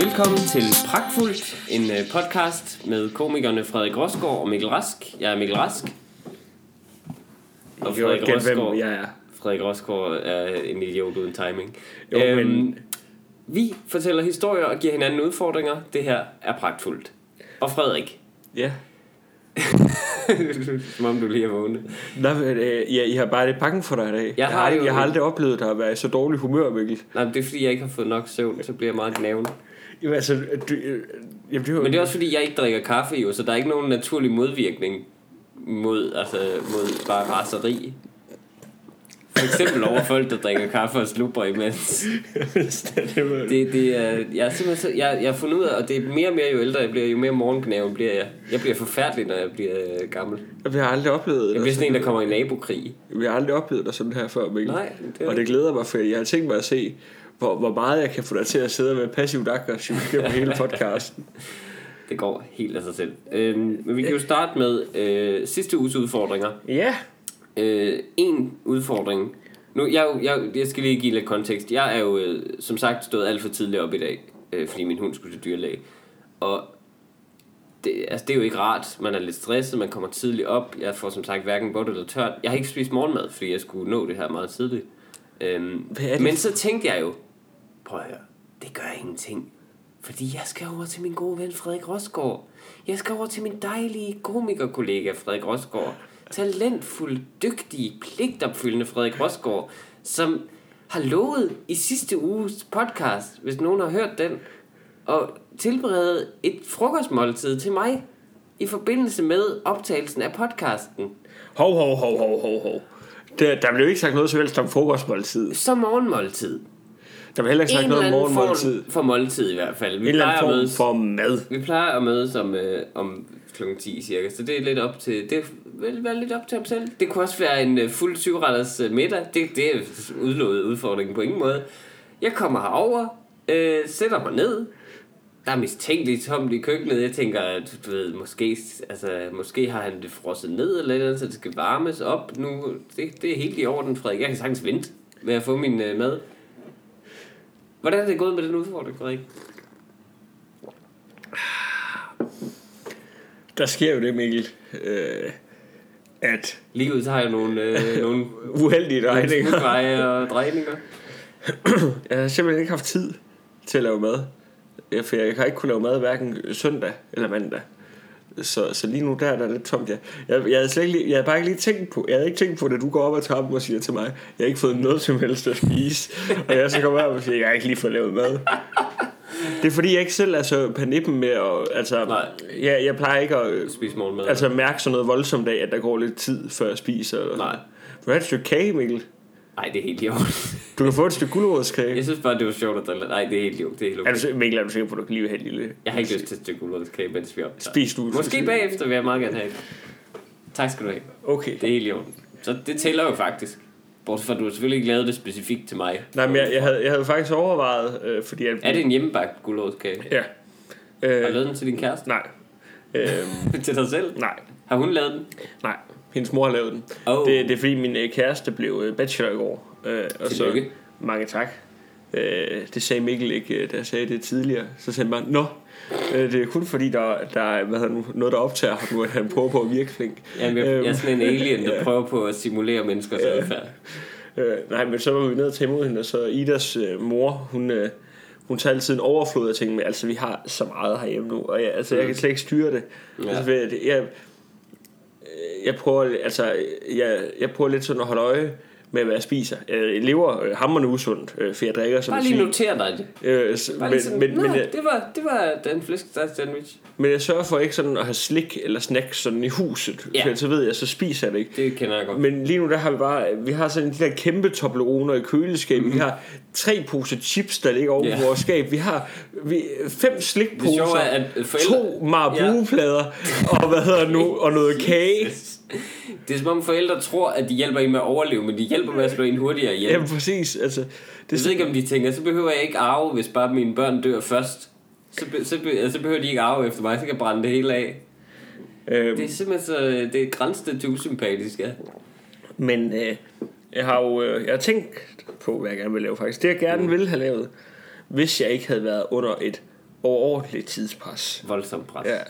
Velkommen til Pragtfuldt, en podcast med komikerne Frederik Rosgaard og Mikkel Rask. Jeg er Mikkel Rask. Og Frederik Rosgaard, ja, ja. Frederik Rosgaard er en idiot uden timing. Jo, men... Vi fortæller historier og giver hinanden udfordringer. Det her er Pragtfuldt. Og Frederik. Ja. Som om du lige er vågnet. Nej, men, ja, I har bare det pakken for dig i dag. Jeg har aldrig oplevet dig at være i så dårlig humør, Mikkel. Nej, men det er fordi jeg ikke har fået nok søvn. Så bliver jeg meget gnaven. Jamen, altså, men det er også fordi jeg ikke drikker kaffe jo. Så der er ikke nogen naturlig modvirkning mod bare raseri. For eksempel over folk, der drikker kaffe og slubber imens. Jeg har fundet ud af, og det er mere og mere, jo ældre jeg bliver, jo mere morgenknæven bliver jeg. Jeg bliver forfærdelig, når jeg bliver gammel. Vi har aldrig oplevet det. Jeg bliver sådan en, der kommer i nabokrig. Vi har aldrig oplevet dig sådan her før, Mikkel. Nej, det og det glæder mig, for jeg har tænkt mig at se, hvor meget jeg kan få dig til at sidde med passivt aggressiv gennem hele podcasten. Det går helt af sig selv. Men vi kan jo starte med sidste uges udfordringer. Ja. En udfordring. Nu, jeg skal lige give lidt kontekst. Jeg er jo som sagt stået alt for tidligt op i dag, fordi min hund skulle til dyrlæge. Og det er jo ikke rart. Man er lidt stresset, man kommer tidligt op. Jeg får som sagt hverken vådt eller tørt. Jeg har ikke spist morgenmad, fordi jeg skulle nå det her meget tidligt. Men så tænkte jeg jo, prøv at høre, det gør ingenting, fordi jeg skal over til min gode ven Frederik Rosgaard. Jeg skal over til min dejlige komikerkollega Frederik Rosgaard, talentfuld, dygtige, pligtopfyldende Frederik Rosgaard, som har lovet i sidste uges podcast, hvis nogen har hørt den, at tilberede et frokostmåltid til mig i forbindelse med optagelsen af podcasten. Hov. Der blev ikke sagt noget så helst om frokostmåltid. Så morgenmåltid. Der vil heller ikke sagt noget om morgenmåltid. For måltid i hvert fald. Vi plejer at mødes for mad. Vi plejer at mødes om klokken 10 cirka, så det er lidt op til det vil være lidt op til ham selv. Det kunne også være en fuld 7-retters middag. Det er udlået udfordringen på ingen måde. Jeg kommer herover, sætter mig ned. Der er mistænkeligt tomt i køkkenet. Jeg tænker, at du ved, måske har han det frosset ned eller noget, så det skal varmes op nu. Det er helt i orden, Frederik. Jeg kan sagtens vente med at få min mad. Hvordan er det gået med den udfordring, Frederik? Der sker jo det, Mikkel, at lige ud så har jeg nogle uheldige drejninger. Jeg har simpelthen ikke haft tid til at lave mad, for jeg har ikke kunnet lave mad hverken søndag eller mandag. Så lige nu der er lidt tomt. Jeg havde ikke tænkt på det. Du går op ad trappen og siger til mig, jeg har ikke fået noget som helst at spise. Og jeg så kommer her og siger, jeg har ikke lige fået lavet mad. Det er fordi jeg ikke selv er så panippen med at, jeg plejer ikke at spise morgenmad. Altså mærke sådan noget voldsomt af, at der går lidt tid før jeg spiser eller. Nej. Du har et stykke kage, Mikkel. Nej, det er helt jovt. Du kan få et stykke gulerodskage. Jeg synes bare det var sjovt at drille. Nej, det er helt jovt. Det er helt okay. Altså Mikkel, er du sikker på at du kan lide helt lille? Jeg har ikke lyst til et stykke gulerodskage, mens vi er optaget. Spis du. Måske bagefter vil jeg meget gerne have det. Tak skal du have. Okay. Det er helt jovt. Så det tæller jo faktisk. Bortset fra, du har selvfølgelig ikke lavet det specifikt til mig. Nej, men jeg havde faktisk overvejet, fordi... Er det en hjemmebagt gulerodskage? Ja. Har du lavet den til din kæreste? Nej. Til dig selv? Nej. Har hun lavet den? Nej, hendes mor har lavet den. Oh. Det er fordi, min kæreste blev bachelor i går. Og tillykke. Så, mange tak. Det sagde Mikkel ikke, da jeg sagde det tidligere. Så sagde man, nå, det er kun fordi, noget, der optager ham nu, at han prøver på at virke flink. Jamen, jeg er sådan en alien, der prøver på at simulere menneskers adfærd. Nej, men så var vi nede og tage imod hende, og så Idas mor, hun tager altid en overflod af ting, men altså, vi har så meget herhjemme nu, og jeg kan slet ikke styre det. Ja. Altså, jeg prøver lidt sådan at holde øje med hvad jeg spiser. Jeg lever hamrende usundt, for jeg drikker som bare lige notere dig det. Det var den flæskesteg sandwich. Men jeg sørger for ikke sådan at have slik eller snacks sådan i huset, ja. For så ved jeg, så spiser jeg det ikke. Det kender jeg godt. Men lige nu der har vi har sådan de der kæmpe Toblerone i køleskabet. Mm-hmm. Vi har 3 poser chips der ligger over på vores skab. Vi har 5 slikposer, 2 Marabou-plader og og noget kage. Det er som om forældre tror, at de hjælper en med at overleve, men de hjælper med at slå en hurtigere ihjel. Ja, præcis. Altså, jeg ved ikke, om de tænker, så behøver jeg ikke arve, hvis bare mine børn dør først. Så behøver de ikke arve efter mig, så kan jeg brænde det hele af. Det er simpelthen det er grænset til usympatisk, ja. Men jeg har tænkt på, hvad jeg gerne vil lave faktisk. Det jeg gerne ville have lavet, hvis jeg ikke havde været under et overordentligt tidspres. Voldsomt pres. Ja,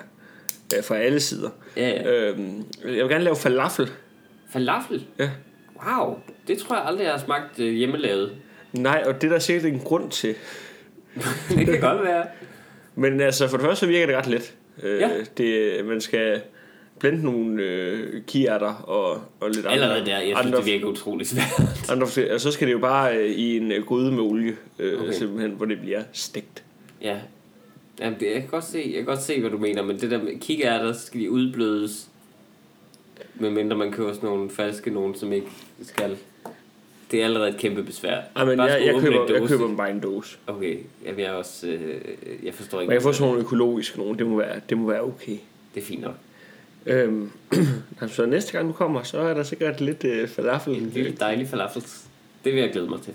fra alle sider. Ja. Jeg vil gerne lave falafel. Falafel? Ja. Wow, det tror jeg aldrig, jeg har smagt hjemmelavet. Nej, og det er der sikkert en grund til. Det kan godt være. Men altså, for det første virker det ret let. Ja. Man skal blende nogle kiærter og lidt andet. Allerede der, jeg synes, det virker utroligt svært. Og så skal det jo bare i en gryde med olie, simpelthen, hvor det bliver stegt. Ja. Jamen, det, jeg kan godt se, hvad du mener, men det der med kiærter, så skal de udblødes, medmindre man køber sådan nogle falske, nogen som ikke skal. Det er allerede et kæmpe besvær. Ej, men jeg køber dem bare en dåse. Okay, jeg også. Jeg forstår ikke. Men jeg får sådan nogle økologiske nogen. Det må være okay. Det er fint nok. Så næste gang du kommer, så er der sikkert lidt falafel. En lille dejlig falafel. Det vil jeg glæde mig til.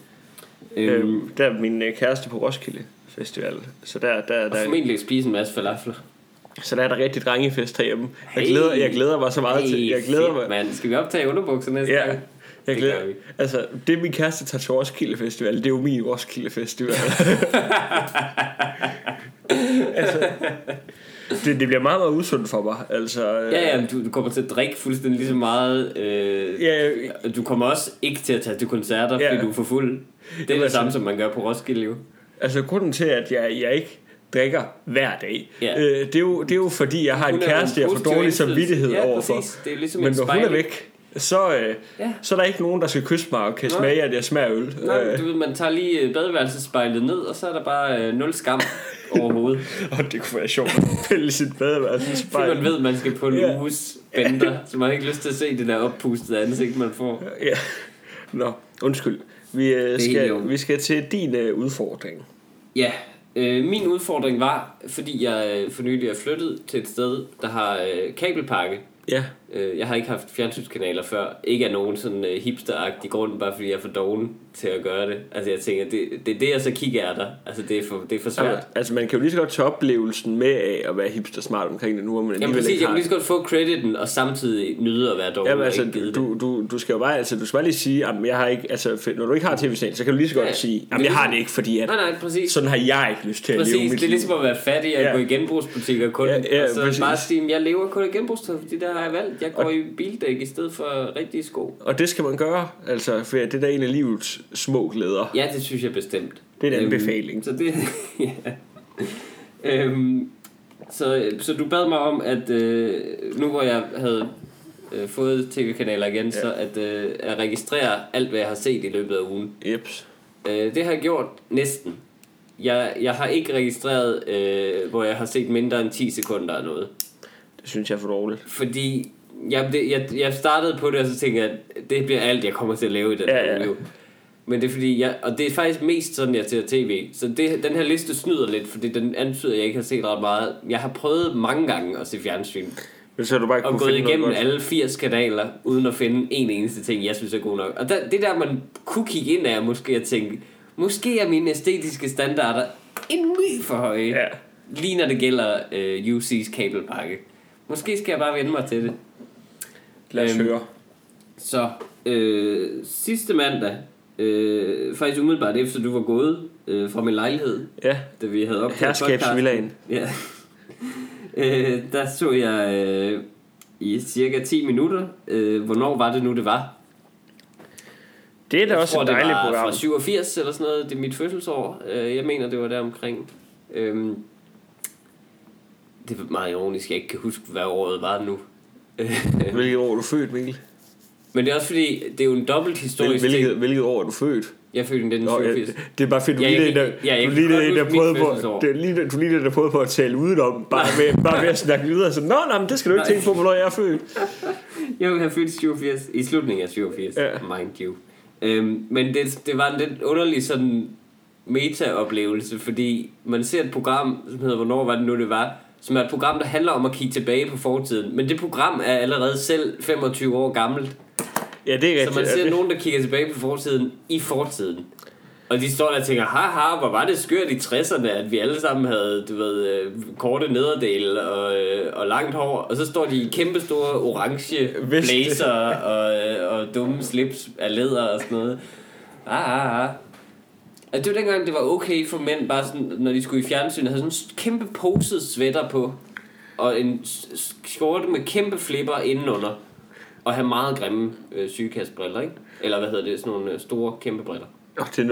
Der er min kæreste på Roskilde Festival, så der formentlig spise en masse falafler. Så der er der rigtig drengefest herhjemme. Jeg glæder mig så meget til. Jeg glæder mig. Man skal vi optage underbukser næste gang? Altså, det min kæreste tager til Roskilde Festival, det er jo min Roskilde Festival. Altså, det bliver meget, meget usundt for mig. Altså, ja, du kommer til at drikke fuldstændig lige så meget. Du kommer også ikke til at tage til koncerter, fordi du er for fuld. Det er det samme, som man gør på Roskilde, jo. Altså, grunden til, at jeg ikke drikker hver dag. Ja. Det er jo fordi, jeg har en kæreste, jeg får dårlig samvittighed overfor. Det er ligesom men når hun er væk, så er der ikke nogen, der skal kysse mig og kan smage, at jeg smager øl. Nej, du ved, man tager lige badeværelsespejlet ned, og så er der bare nul skam overhovedet. Det kunne være sjovt at pille sit badeværelsespejl. Man ved, man skal på en ugesbender, så man har ikke lyst til at se det der oppustede ansigt, man får. Ja. Nå, undskyld. Vi skal til din udfordring. Ja, min udfordring var, fordi jeg for nylig er flyttet til et sted, der har kabelpakke. Ja. Jeg har ikke haft fjernsynskanaler før. Ikke af nogen sådan hipsteragtig grund, bare fordi jeg er for doven til at gøre det. Altså jeg tænker, det er det jeg så kigger af der. Altså det er for svært. Altså man kan jo lige så godt tage oplevelsen med af at være hipster smart omkring det nu, men jeg kan lige så godt få crediten og samtidig nyde at være doven. Jamen altså du skal jo bare, altså du skal bare lige sige, at jeg har ikke, altså når du ikke har tv-station, så kan du lige så godt sige, at jeg har det ikke, fordi at nej, sådan har jeg ikke lyst til at leve mit liv. Præcis, det er ligesom at være fattig og gå i genbrugsbutikker kun, og så bare sige, jeg lever kun i genbrugsbutikker, fordi der har jeg valgt. Jeg går i bildæk i stedet for rigtige sko. Og det skal man gøre, altså, for det er en af livets små glæder. Ja, det synes jeg bestemt. Det er en anbefaling. Så det, så du bad mig om, at nu hvor jeg havde fået tv-kanaler igen, så at registrere alt, hvad jeg har set i løbet af ugen. Jeps. Det har jeg gjort næsten. Jeg har ikke registreret, hvor jeg har set mindre end 10 sekunder af noget. Det synes jeg er for dårligt. Fordi jeg startede på det, og så tænkte jeg, at det bliver alt, jeg kommer til at lave i den her liv. Men det er fordi, og det er faktisk mest sådan, jeg ser tv. Så den her liste snyder lidt, fordi den antyder, at jeg ikke har set ret meget. Jeg har prøvet mange gange at se fjernsyn. Men så har du bare ikke og gået igennem alle 80 kanaler, uden at finde en eneste ting, jeg synes er god nok. Og det der, man kunne kigge ind af, måske at tænke, måske er mine æstetiske standarder en my for høje. Ja. Lige når det gælder UC's kabelpakke. Måske skal jeg bare vende mig til det. Lad os høre. Så sidste mandag, faktisk umiddelbart efter du var gået fra min lejlighed, da vi havde optaget podcasten, der så jeg i cirka 10 minutter, hvornår var det nu det var. Det er da også et dejligt program. Jeg tror det var fra 87 eller sådan noget, det er mit fødselsår. Jeg mener det var der omkring. Det er meget ironisk, jeg ikke kan huske, hvad året var nu. Hvilket år er du født, Mikkel? Men det er også fordi, det er jo en dobbelt historisk ting. Hvilket år er du født? Jeg er født i 1987. Det er bare fedt, du lige det, der prøvede på at tale udenom, bare ved at snakke videre. Så, nej, men det skal du ikke tænke på, hvornår jeg er født. Jeg er født i 87, i slutningen af 87, mind you. Men det var en lidt underlig sådan meta-oplevelse, fordi man ser et program, som hedder Hvornår var det nu det var, som er et program, der handler om at kigge tilbage på fortiden. Men det program er allerede selv 25 år gammelt. Ja, det er rigtigt. Så man ser nogen, der kigger tilbage på fortiden i fortiden. Og de står der og tænker, haha, hvor var det skørt i 60'erne, at vi alle sammen havde, du ved, korte nederdele og langt hår. Og så står de i kæmpe store orange blazer og dumme slips af læder og sådan noget. Det var dengang, det var okay for mænd, bare sådan, når de skulle i fjernsyn, havde sådan en kæmpe poset sweater på, og en skjorte med kæmpe flipper indenunder, og have meget grimme sygekastbriller, ikke? Eller hvad hedder det, sådan nogle store, kæmpe briller. Det er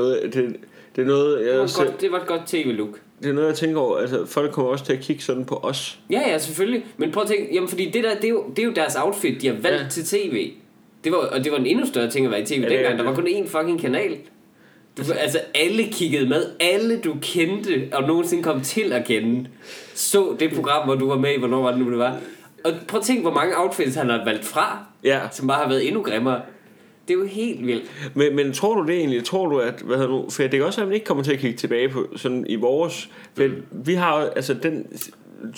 noget, det var et godt tv-look. Det er noget, jeg tænker over, altså folk kommer også til at kigge sådan på os. Ja, selvfølgelig, men prøv at tænke, jamen fordi det der, det er jo deres outfit, de har valgt til tv. Det var en endnu større ting at være i tv dengang, der var kun én fucking kanal. Altså alle kiggede med, alle du kendte og nogensinde kom til at kende, så det program, hvor du var med i, hvornår var det nu det var. Og prøv at tænke, hvor mange outfits han har valgt fra, som bare har været endnu grimmere. Det er jo helt vildt. Men tror du det egentlig? Tror du, at for det kan også være, at man ikke kommer til at kigge tilbage på sådan i vores. Vi har altså den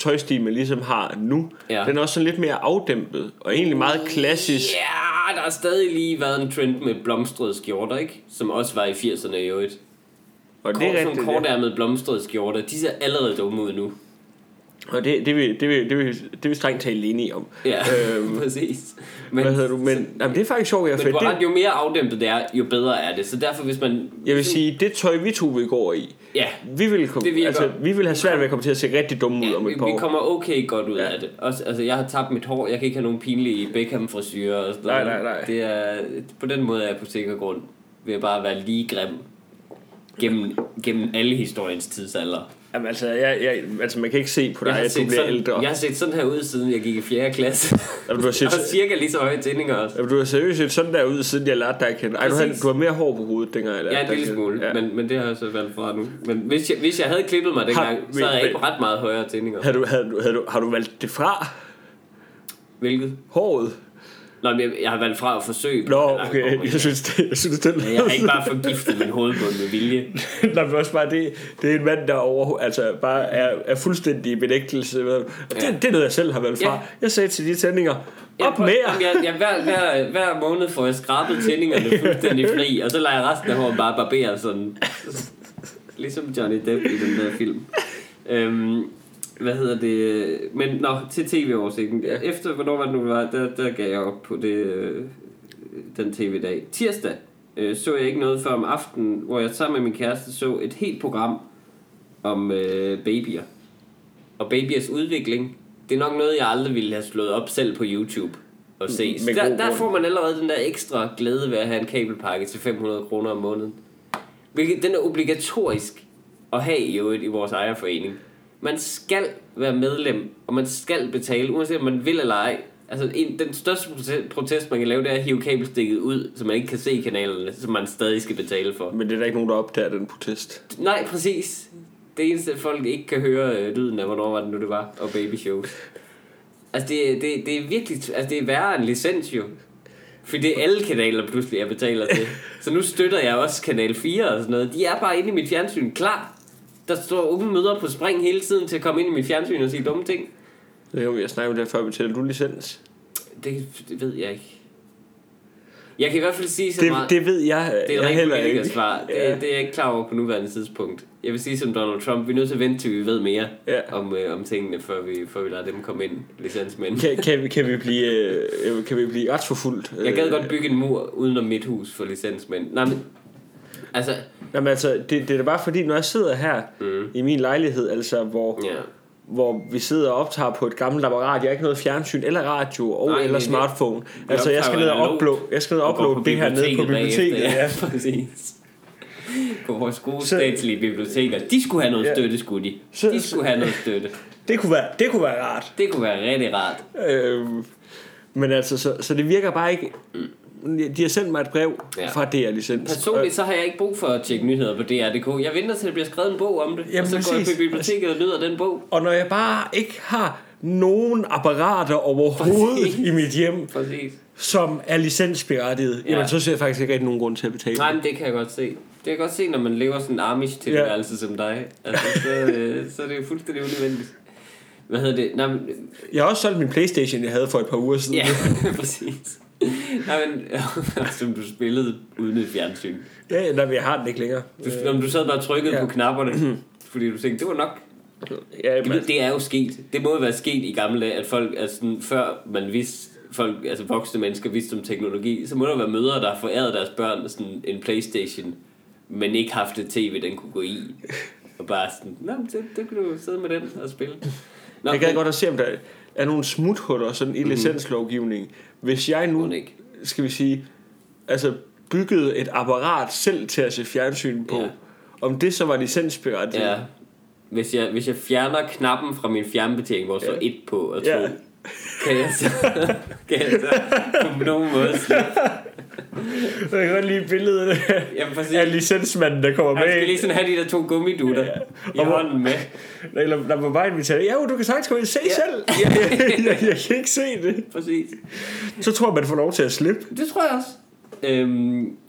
tøjstil, man ligesom har nu, den er også sådan lidt mere afdæmpet og egentlig meget klassisk. Ja, der har stadig lige været en trend med blomstrede skjorter, ikke? Som også var i 80'erne i øvrigt. Og det er sådan kortærmede blomstrede skjorter. De ser allerede dumme ud nu. Og det vil strengt tale enige om. Ja, præcis. Men, hvad hedder du? Men jamen, det er faktisk sjovt. Jo mere afdæmpet det er, jo bedre er det. Så derfor, hvis man... Jeg vil sige, det tøj, vi to vil gå over i, vi vil have svært ved at komme til at se rigtig dumme ud om et par år. Vi kommer okay godt ud af det. Også, altså, jeg har tabt mit hår. Jeg kan ikke have nogen pinlige Beckham-frisyrer og sådan noget. Nej. Det er, på den måde er jeg på sikker grund ved at bare være lige grim gennem alle historiens tidsalder. Jamen, altså, altså man kan ikke se på dig, at du bliver sådan, ældre. Jeg har set sådan her ud, siden jeg gik i 4. klasse. Jamen, du har set, og cirka lige så høje tændinger også. Jamen, du har seriøst set sådan der ud, siden jeg lærte dig at kende. Ej, du har mere hår på hovedet, dengang jeg lærte dig. Ja, en lille smule, men det har jeg så valgt fra nu. Men hvis jeg havde klippet mig dengang, så havde jeg ikke ret meget højere tændinger. Har du valgt det fra? Hvilket? Håret. Nå, jeg har valgt fra at forsøge. Nå, okay, jeg synes det. Men jeg har ikke bare forgiftet min hovedbund med vilje. Nå, men også bare det er en mand, der altså bare er fuldstændig i benægtelse. Det er noget, jeg selv har valgt fra. Jeg sagde til de tændinger, hver måned får jeg skrabet tændingerne fuldstændig fri, og så lader jeg resten af håret bare barbere sådan. Ligesom Johnny Depp i den der film. Hvad hedder det? Men til tv-oversigten. Efter hvornår var det nu var, der gav jeg op på det, den tv-dag. Tirsdag så jeg ikke noget før om aftenen, hvor jeg sammen med min kæreste så et helt program om babyer. Og babyers udvikling. Det er nok noget, jeg aldrig ville have slået op selv på YouTube og se. Der får man allerede den der ekstra glæde ved at have en kabelpakke til 500 kroner om måneden. Den er obligatorisk at have i vores ejerforening. Man skal være medlem, og man skal betale, uanset om man vil eller ej. Altså, den største protest, man kan lave, det er at hive kabelstikket ud, så man ikke kan se kanalerne, som man stadig skal betale for. Men det er der ikke nogen, der opdager den protest. Nej, præcis. Det eneste, folk ikke kan høre lyden af, hvornår var det nu, det var, og babyshows. Altså, det er virkelig... Altså, det er værre end licens, jo. Fordi det er alle kanaler, pludselig, jeg betaler til. Så nu støtter jeg også Kanal 4 og sådan noget. De er bare inde i mit fjernsyn, klar. Der står åbne møder på spring hele tiden til at komme ind i mit fjernsyn og sige dumme ting. Jo, jeg snakker jo der før, betaler du licens? Det ved jeg ikke. Jeg kan i hvert fald sige så meget. Det ved jeg. Det er et rent politikersvar. Det er jeg ikke klar over på nuværende tidspunkt. Jeg vil sige som Donald Trump, vi er nødt til at vente til vi ved mere om tingene, før vi lader dem komme ind, licensmænd. Kan vi blive retsforfulgt? Jeg gad godt bygge en mur uden om mit hus for licensmænd. Nej, men altså... Jamen altså, det er da bare fordi, når jeg sidder her i min lejlighed, altså hvor vi sidder og optager på et gammelt apparat, jeg har ikke noget fjernsyn eller radio eller smartphone. Altså, jeg skal ned og uploade det her nede på biblioteket. Ja, præcis. På vores gode statslige biblioteker. De skulle have noget støtte, skulle de. De skulle have noget støtte. Det kunne være rart. Det kunne være rigtig rart. Men altså, så det virker bare ikke... De har sendt mig et brev fra DR-licens. Personligt så har jeg ikke brug for at tjekke nyheder på DR.dk. Jeg venter til der bliver skrevet en bog om det. Jamen, og så går jeg på biblioteket og lyder den bog. Og når jeg bare ikke har nogen apparater overhovedet i mit hjem, som er licensberettiget, jamen så ser jeg faktisk ikke rigtig nogen grund til at betale. Nej, men det kan jeg godt se. Det kan jeg godt se, når man lever sådan en amish-tilværelse som dig. Altså, så er det jo fuldstændig unødvendigt. Hvad hedder det? Jeg har også solgt min Playstation, jeg havde for et par uger siden. Ja, præcis. Nej, men som du spillede uden et fjernsyn. Ja, nej, jeg har den ikke længere. Du sad bare og trykkede på knapperne, fordi du tænkte, det var nok. Ja, det er jo sket. Det må jo være sket i gamle dage, at folk, altså, før man vidste, folk, altså voksne mennesker vidste om teknologi, så må der være mødre, der har foræret deres børn sådan en Playstation. men ikke haft et tv, den kunne gå i. Og bare sådan, nå, det kunne du sidde med den og spille. Nå, jeg kan godt se, om der er nogle smuthuller sådan i licenslovgivningen. Hvis jeg nu, skal vi sige, altså byggede et apparat selv til at se fjernsyn på, om det så var licensberettet. Ja. Hvis jeg fjerner knappen fra min fjernbetjening, hvor så 1 på og 2, kan jeg så på nogen måde slippe. Jeg kan godt lide billedet af licensmanden, der kommer med. Han skal lige sådan have de der 2 gummidutter i hånden med. Eller der var bare inviteret. Ja, du kan sagtens komme ind og se selv. Jeg kan ikke se det. Præcis. Så tror jeg, man får lov til at slippe. Det tror jeg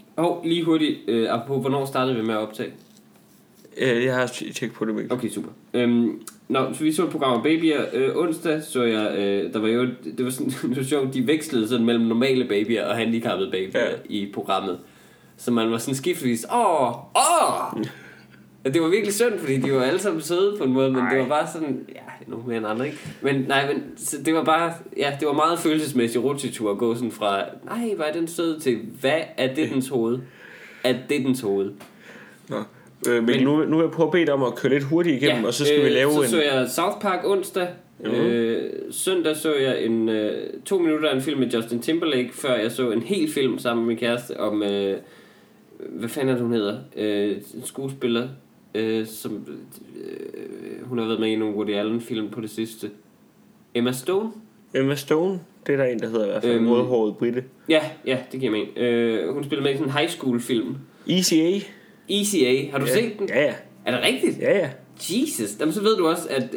også. Lige hurtigt, apropos, hvornår startede vi med at optage? Jeg har tjekket på det, Mikkel. Okay, super. Så vi så et program om babyer. Onsdag så jeg, der var jo, det var sådan, det var sjovt, de vekslede sådan mellem normale babyer og handicappede babyer i programmet. Så man var sådan skiftevis, det var virkelig synd, fordi de var alle sammen søde på en måde, men det var bare sådan, nogle mere end andre, ikke? Men det var bare, det var meget følelsesmæssigt rutsjetur at gå sådan fra, nej, hvor er den sød, til, hvad er det dens hoved? Er det dens hoved? Nå. Men nu er jeg på at bede om at køre lidt hurtigt igennem, og så skal vi lave så en... Så jeg South Park onsdag. Søndag så jeg 2 minutter af en film med Justin Timberlake, før jeg så en hel film sammen med min kæreste om... hvad fanden er det, hun hedder? En skuespiller, som... hun har været med i nogle Woody Allen film på det sidste. Emma Stone? Det er der en, der hedder i hvert fald rødhåret brite. Ja, det giver mig en. Hun spiller med i sådan en high school film. Easy A. Easy A, har du set den? Ja. Er det rigtigt? Ja. Jesus, jamen, så ved du også, at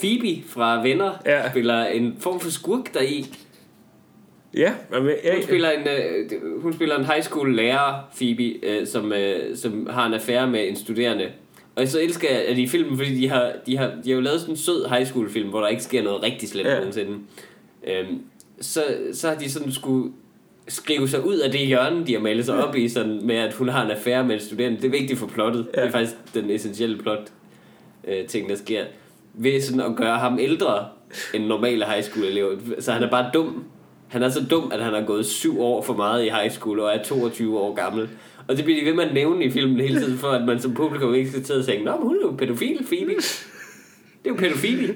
Phoebe fra Venner spiller en form for skurk deri. Ja. Hun spiller en high school lærer, Phoebe, som har en affære med en studerende. Og så elsker jeg, at de filmen, fordi de har jo lavet sådan en sød high school film, hvor der ikke sker noget rigtig slemt nogensinde. Så har de sådan skulle skrive sig ud af det hjørne, de har malet sig op i, sådan med, at hun har en affære med en studerende. Det er vigtigt for plottet. Ja. Det er faktisk den essentielle plot-ting, der sker. Ved sådan at gøre ham ældre end normale high school-elever. Så han er bare dum. Han er så dum, at han har gået 7 år for meget i high school og er 22 år gammel. Og det bliver de ved med at nævne i filmen hele tiden, for at man som publikum ikke skal tage og tænke, nå, men hun er jo pædofil, Phoebe. Det er jo pædofil.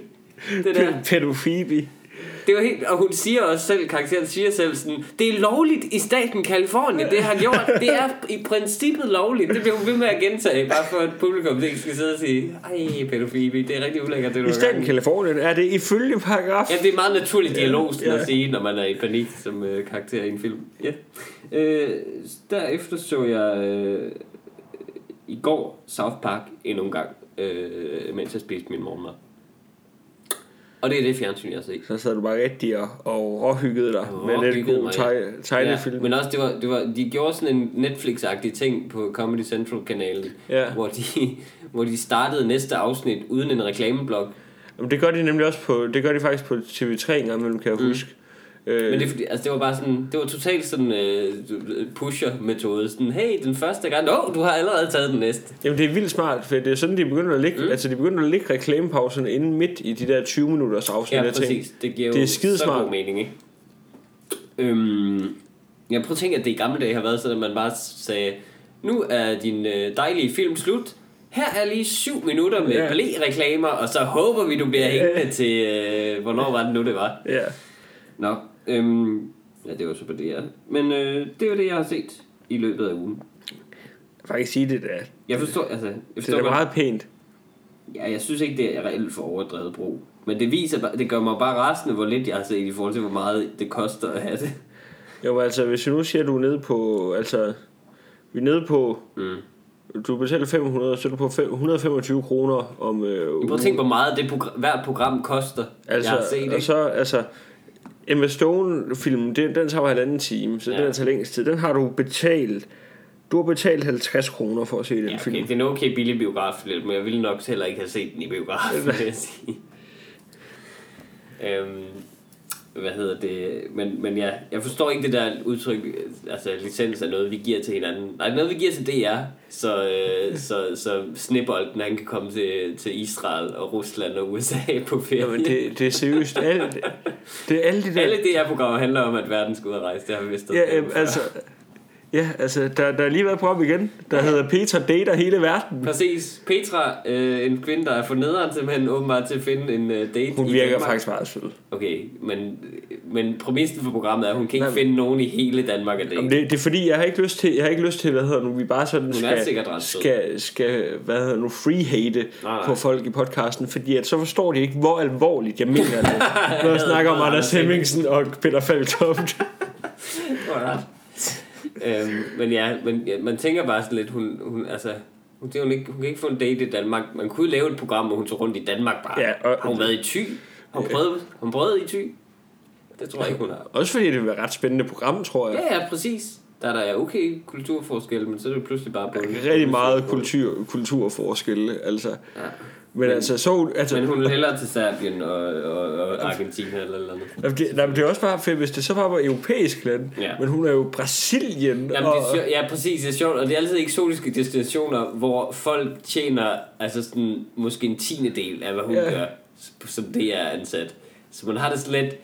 Det der. Pædofil. Det var helt, og hun siger også selv, karakteren siger selv sådan, det er lovligt i staten Californien, det har gjort, det er i princippet lovligt. Det bliver hun ved med at gentage, bare for at publikum ikke skal sidde og sige, ej, pædofili, det er rigtig ulækkert, det du i staten Californien, er det ifølge paragraf? Ja, det er meget naturligt dialog at sige, når man er i panik som karakter i en film. Derefter så jeg i går South Park endnu en gang, mens jeg spiste min morgenmad. Og det er det fjernsyn, jeg har set. Så sad du bare rigtig og råhyggede dig med lidt god tegnefilm. Men også, de gjorde sådan en Netflix-agtig ting på Comedy Central-kanalen, hvor de startede næste afsnit uden en reklameblok. Jamen, det gør de nemlig også på, det gør de faktisk på TV3 engang, men kan jeg huske. Men det, altså det var bare sådan, det var totalt sådan pusher-metode. Sådan, hey, den første gang, du har allerede taget den næste. Jamen det er vildt smart, for det er sådan, de begynder at ligge, altså de begynder at ligge reklamepauserne inden midt i de der 20 minutters afsnit. Ja, præcis. Det giver det er skidesmart. Så god mening, ikke? Jeg prøver at tænke, at det i gamle dage har været sådan, at man bare sagde, nu er din dejlige film slut. Her er lige 7 minutter med blæreklamer, og så håber vi, du bliver hængende til, hvornår var det nu, det var. Ja. Nå, det var så på DR. Men det var det, jeg har set i løbet af ugen. Jeg kan ikke sige det der. Jeg forstår det er meget pænt. Ja, jeg synes ikke, det er reelt for overdrevet brug. Men det viser, det gør mig bare rasende, hvor lidt jeg har set i forhold til, hvor meget det koster at have det. Jo, altså, hvis jeg nu siger, du er nede på, altså, vi er nede på... Du betaler 500, så er du på 125 kroner om ugen. Prøv at tænke, hvor meget det hvert program koster, altså, jeg har set, ikke? Og så, altså... Emma Stone-filmen, den tager 1,5 time, så den tager længst tid. Den har du betalt. Du har betalt 50 kroner for at se den film. Det er en okay billig biograf, men jeg ville nok heller ikke have set den i biografen, vil jeg sige. Hvad hedder det? Men ja, jeg forstår ikke det der udtryk, altså licens er noget, vi giver til hinanden. Nej, det er noget, vi giver til DR, så Snebolden, han kan komme til Israel og Rusland og USA på ferie. Jamen, det er seriøst. Alle de der... Alle DR-programmer handler om, at verden skal ud og rejse, det har vi vist. Ja, altså, Ja, altså der er lige været på igen. Der hedder Petra dater hele verden. Præcis. Petra, en kvinde, der er fornederen simpelthen åbenbart til at finde en date. Hun virker faktisk meget sød. Okay, men præmissen for programmet er, at hun kan ikke finde nogen i hele Danmark at date. Det er fordi, jeg har ikke lyst til, hvad hedder nu, vi bare sådan skal free-hate på folk i podcasten, fordi at så forstår de ikke, hvor alvorligt jeg mener det, når jeg snakker om Anders Hemmingsen og Peter Falktoft. Men man tænker bare sådan lidt, hun kan ikke få en date i Danmark. Man kunne lave et program, hvor hun tog rundt i Danmark bare. Ja, og har hun været i Thy? Har hun prøvet i Thy? Det tror jeg ikke, hun har. Også fordi det var et ret spændende program, tror jeg. Ja, præcis. Der er okay kulturforskelle, men så er det pludselig bare blevet rigtig meget kulturforskelle, altså. Ja. Men hun er hellere til Serbien og Argentina eller andet. Det er også bare fedt, hvis det så bare var europæisk land, ja. Men hun er jo Brasilien. Jamen, ja, præcis, det er sjovt, og det er altid eksotiske destinationer, hvor folk tjener altså sådan, måske en tiendedel af hvad hun gør, som det er ansat. Så man har det slet.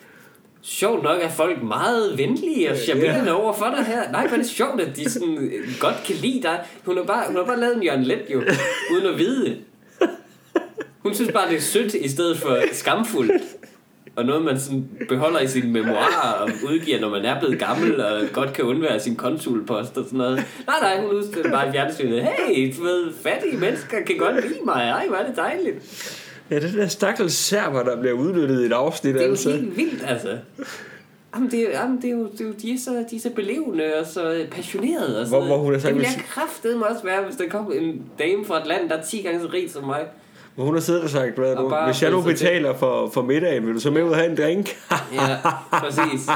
Sjovt nok er folk meget venlige og charmerende over for dig her. Nej, men det er sjovt, at de sådan godt kan lide dig. Hun har bare lavet en Jørgen Let jo, uden at vide. Hun synes bare, det er sødt i stedet for skamfuldt. Og noget, man sådan beholder i sine memoarer og udgiver, når man er blevet gammel og godt kan undvære sin konsulpost og sådan noget. Nej, hun udstiller bare i fjernsynet. Hey, du ved, fattige mennesker kan godt lide mig. Ej, hvor er det dejligt. Ja, det der stakkels server, der bliver udnyttet i et afsnit. Det er jo altså helt vildt, altså. Jamen, det er jo, de er så belevende og så passionerede og sådan hvor hun er sagt, det ville jeg kraftedme også være, hvis der kom en dame fra et land, der er 10 gange så rig som mig. Hvor hun har siddet og sagt, hvis jeg nu betaler for middagen, vil du så med ud og have en drink? Ja, præcis.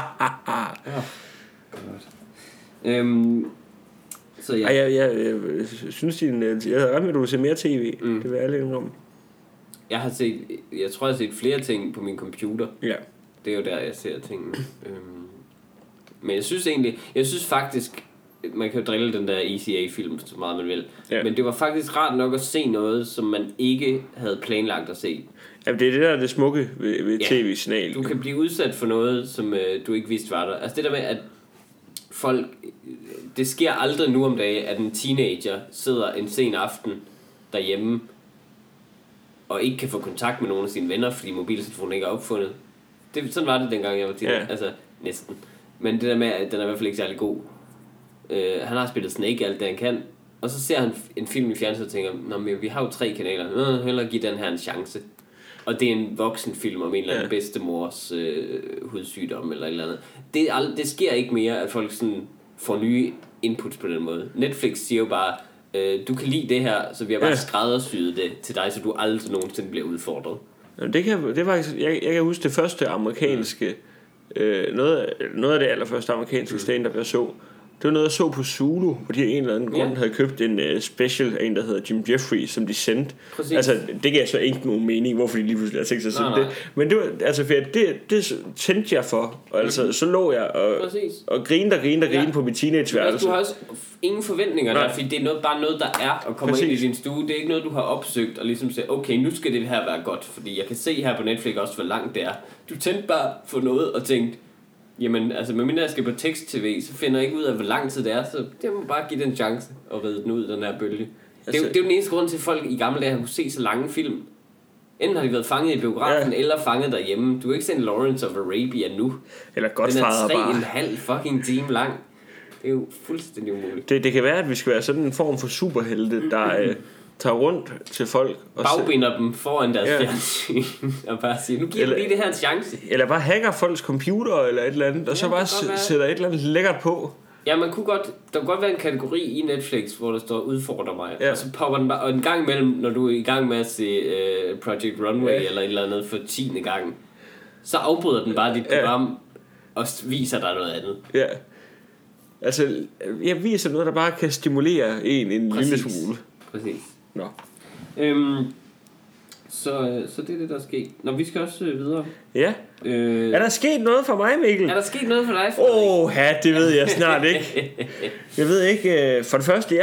Ja. Så ja. Jeg synes, jeg havde ret med, at du vil se mere tv. Det vil jeg lige om. Jeg tror jeg har set flere ting på min computer. Ja. Det er jo der jeg ser tingene. Men jeg synes faktisk man kan jo drille den der Easy A film så meget man vil. Ja. Men det var faktisk rart nok at se noget som man ikke havde planlagt at se. Jamen det er det der er det smukke ved tv-signal. Du kan blive udsat for noget som du ikke vidste var der. Altså det der med at folk det sker aldrig nu om dagen at en teenager sidder en sen aften derhjemme og ikke kan få kontakt med nogen af sine venner, fordi mobiltelefonen ikke er opfundet. Sådan var det dengang, jeg var til. Yeah. Altså, næsten. Men det der med, at den er i hvert fald ikke særlig god. Han har spillet Snake alt det, han kan. Og så ser han en film i fjernsynet og tænker, nå, men vi har jo 3 kanaler. Nå, hellere give den her en chance. Og det er en voksenfilm om en eller anden bedstemors hudsygdom eller et eller andet. Det sker ikke mere, at folk sådan får nye inputs på den måde. Netflix siger jo bare, du kan lide det her, så vi har bare skræddersyet det til dig, så du aldrig nogensinde bliver udfordret. Jeg kan huske det første amerikanske, noget af det allerførste amerikanske stand-up, jeg så. Det var noget, jeg så på Zulu, hvor de af en eller anden grund havde købt en special af en, der hedder Jim Jefferies, som de sendte. Præcis. Altså, det gav så ikke nogen mening, hvorfor de lige pludselig havde tænkt sig sådan det. Men det var, altså, for det tændte jeg for, og altså, så lå jeg og grinede på mit teenageværelse. Du har også ingen forventninger der, fordi det er noget, bare noget, der er og kommer ind i din stue. Det er ikke noget, du har opsøgt og ligesom siger, okay, nu skal det her være godt, fordi jeg kan se her på Netflix også, hvor langt det er. Du tændte bare for noget og tænkte, jamen, altså, medmindre jeg skal på tekst-tv, så finder jeg ikke ud af, hvor lang tid det er, så det må bare give den chance at redde den ud, den her bølge. Altså, det er jo den eneste grund til, at folk i gamle dage har kunne se så lange film. Enten har de været fanget i biografen, eller fanget derhjemme. Du har ikke set Lawrence of Arabia nu. Eller Godfather bare. Den er 3,5 fucking time lang. Det er jo fuldstændig umuligt. Det kan være, at vi skal være sådan en form for superhelte, der tager rundt til folk og bagbinder dem foran deres fjernsyn og bare siger, nu giver lige det her en chance. Eller bare hacker folks computer eller et eller andet, og så bare sætter et eller andet lækkert på. Ja, der kunne godt være en kategori i Netflix, hvor der står, udfordrer mig. Ja. Og så popper den bare, og en gang imellem, når du er i gang med at se Project Runway eller et eller andet for 10. gang, så afbryder den bare dit program og viser dig noget andet. Ja. Altså, jeg viser noget, der bare kan stimulere en lille smule. Præcis. Nå. Så det er det, der er sket. Nå, vi skal også videre. Ja. Er der sket noget for mig, Mikkel? Er der sket noget for dig, Frederik? Det ved jeg snart ikke. Jeg ved ikke. For det første,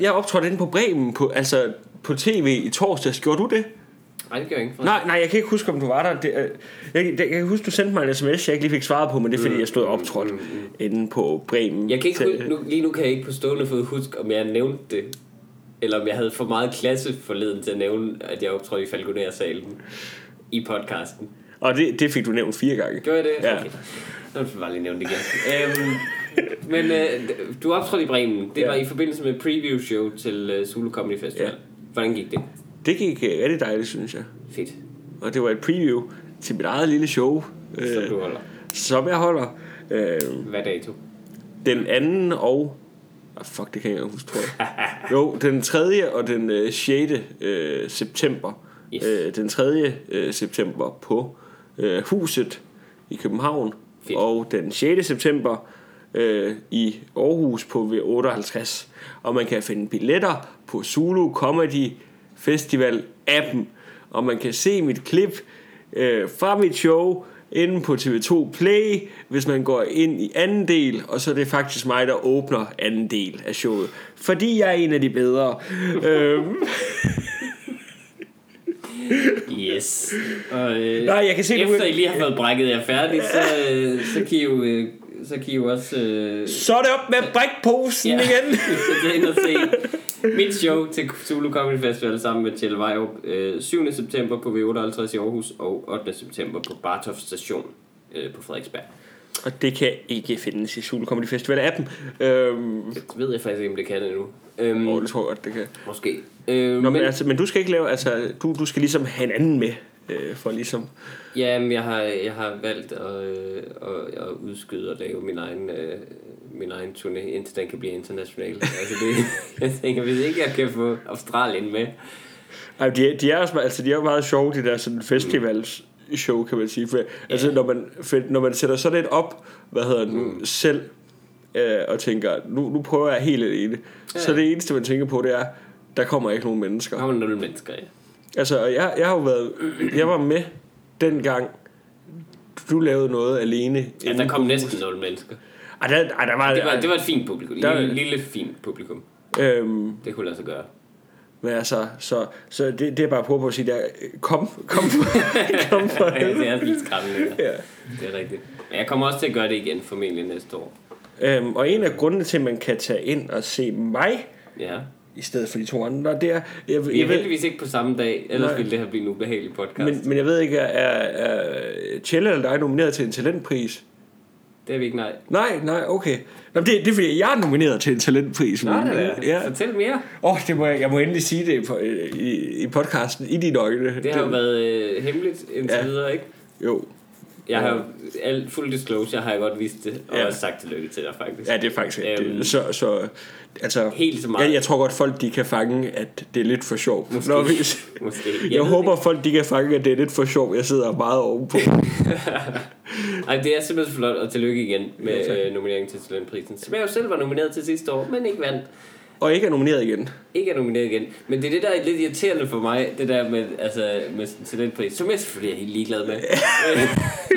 jeg optrådte inde på Bremen på tv i torsdags. Gjorde du det? Nej, det gør jeg ikke. Nej, jeg kan ikke huske, om du var der. Jeg kan huske, du sendte mig en sms, jeg ikke lige fik svaret på, men det er fordi, jeg stod optrådt inde på Bremen. Jeg kan ikke lige nu kan jeg ikke på stående fod huske, om jeg nævnte det, eller om jeg havde for meget klasse forleden til at nævne, at jeg optrådte i Falconer-salen i podcasten. Og det fik du nævnt 4 gange. Gjorde jeg det? Ja. Okay. Nå, du får bare lige nævne det igen. Men du optrådte i Bremen. Det var i forbindelse med preview show til Zulu Comedy Festival. Ja. Hvordan gik det? Det gik rigtig dejligt, synes jeg. Fedt. Og det var et preview til mit eget lille show. Som du holder. Som jeg holder. Hvad dato? Den anden og... fuck, det kan jeg ikke huske, tror jeg. Jo, den 3. og den 6. september. Yes. Den 3. september på Huset i København. Fedt. Og den 6. september i Aarhus på V58. Og man kan finde billetter på Zulu Comedy Festival appen, og man kan se mit klip fra mit show inde på TV2 Play, hvis man går ind i anden del, og så er det faktisk mig, der åbner anden del af showet, fordi jeg er en af de bedre. Yes. Og, nej, jeg kan se, efter I lige har fået brækket jer færdigt, så kan I jo... så kan I jo også... så er det op med brækposen igen. Mit show til Sulu Comedy Festival sammen med Til Pragtfuldt 7. september på V58 i Aarhus og 8. september på Barthof Station på Frederiksberg. Og det kan ikke findes i Sulu Comedy Festival appen. Det ved jeg faktisk ikke, om det kan endnu. Det tror jeg, det kan. Måske. Men du skal ikke lave... Altså, du skal ligesom have en anden med. For ligesom... Jamen, jeg har valgt at udskyde og lave min egen turné, indtil den kan blive international. Altså det, jeg tænker, hvis ikke jeg kan få Australien med. Ej, de er også, altså de er meget sjove, de der sådan festivals show, kan man sige. For, altså når man sætter sådan lidt op, selv og tænker, nu prøver jeg helt alene. Ja. Så det eneste man tænker på, det er, der kommer ikke nogen mennesker. Der kommer nogle mennesker, ja. Altså, jeg har jo været... Jeg var med dengang, du lavede noget alene. Ja, der kom næsten 0 mennesker. Det var et fint publikum. Lille fint publikum. Det kunne lade sig gøre. Men altså, så det er bare at prøve på at sige, der kom for det. Det er lidt skræmmende. Ja. Det er rigtigt. Men jeg kommer også til at gøre det igen, formentlig næste år. Og en af grundene til, at man kan tage ind og se mig... Ja. I stedet for de 2 andre der. Vi er heldigvis ikke på samme dag. Ellers ville det her blive en ubehagelig podcast. Men jeg ved ikke, er Tjelle eller dig nomineret til en talentpris? Det er vi ikke, nej. Nej, okay. Nå, det er fordi, jeg er nomineret til en talentpris. Ja. Fortæl mere. Det må jeg må endelig sige det i podcasten, i dine øjne. Det har jo været hemmeligt indtil videre, ikke? Jo. Jeg har fuld disclosure, jeg har godt vidst det, og også sagt tillykke til dig faktisk. Ja, det er faktisk det. Så altså, helt så meget. Jeg tror godt folk de kan fange, at det er lidt for sjovt. Måske. Jeg håber folk de kan fange, at det er lidt for sjovt. Jeg sidder meget ovenpå. Ej, det er simpelthen flot, og tillykke igen med nomineringen til talentprisen, som jeg jo selv var nomineret til sidste år, men ikke vandt. Og ikke er nomineret igen. Men det er det, der er lidt irriterende for mig, det der med, altså, med talentpris, som jeg selvfølgelig er helt ligeglad med.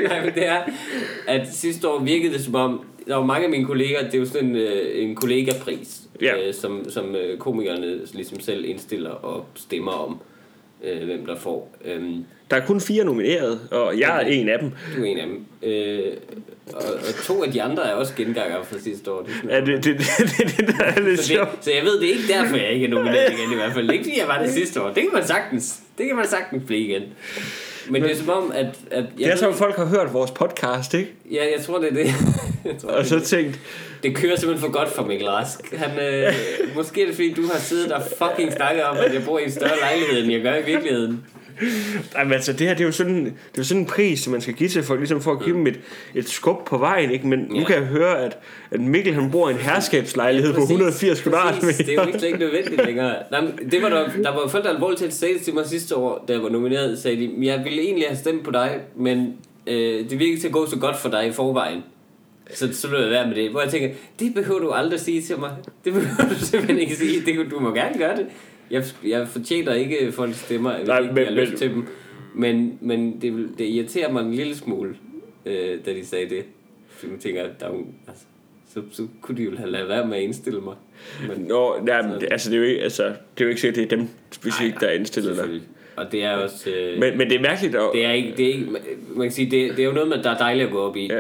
Nej, men det er, at sidste år virkede det som om, der var mange af mine kolleger, det er jo sådan en kollegapris, som komikerne ligesom selv indstiller og stemmer om, hvem der får. Der er kun 4 nomineret, og jeg er en af dem. Du er en af dem. Og 2 af de andre er også gengangere fra sidste år. Det der er lidt sjovt. Så jeg ved, det er ikke derfor, jeg ikke er nomineret igen i hvert fald. Ikke fordi jeg var det sidste år. Det kan man sagtens blive igen. Men det er som om, at det er som folk har hørt vores podcast, ikke? Ja, jeg tror, det er det. Og så tænkt... Det kører simpelthen for godt for Mikkel Rask. Måske er det, fordi du har siddet og fucking snakket om, at jeg bor i en større lejlighed, end jeg gør i virkeligheden. Jamen altså, det her, det er jo sådan en pris, som man skal give til folk, ligesom for at give dem et skub på vejen, ikke? Men nu kan jeg høre, at Mikkel, han bor i en herskabslejlighed på 180 kvadratmeter. Det er jo ikke slet nødvendigt længere. Det var der var folk, der alvorligt til at sige til mig sidste år, da jeg var nomineret, sagde de, jeg ville egentlig have stemt på dig, men det virkede til at gå så godt for dig i forvejen. Så lød jeg være med det, hvor jeg tænker, det behøver du aldrig sige til mig. Det behøver du simpelthen ikke sige. Du må gerne gøre det. Jeg fortjener ikke folks stemmer, jeg har lyst til dem. Men det irriterer mig en lille smule, da de sagde det. For jeg tænker, så kunne de jo have lavet være med at indstille mig. Men, det er jo ikke sikkert, det er dem specifikt, der indstiller dig. Og det er også... Men det er mærkeligt at... Det er ikke, man kan sige, det er jo noget, der er dejligt at gå op i,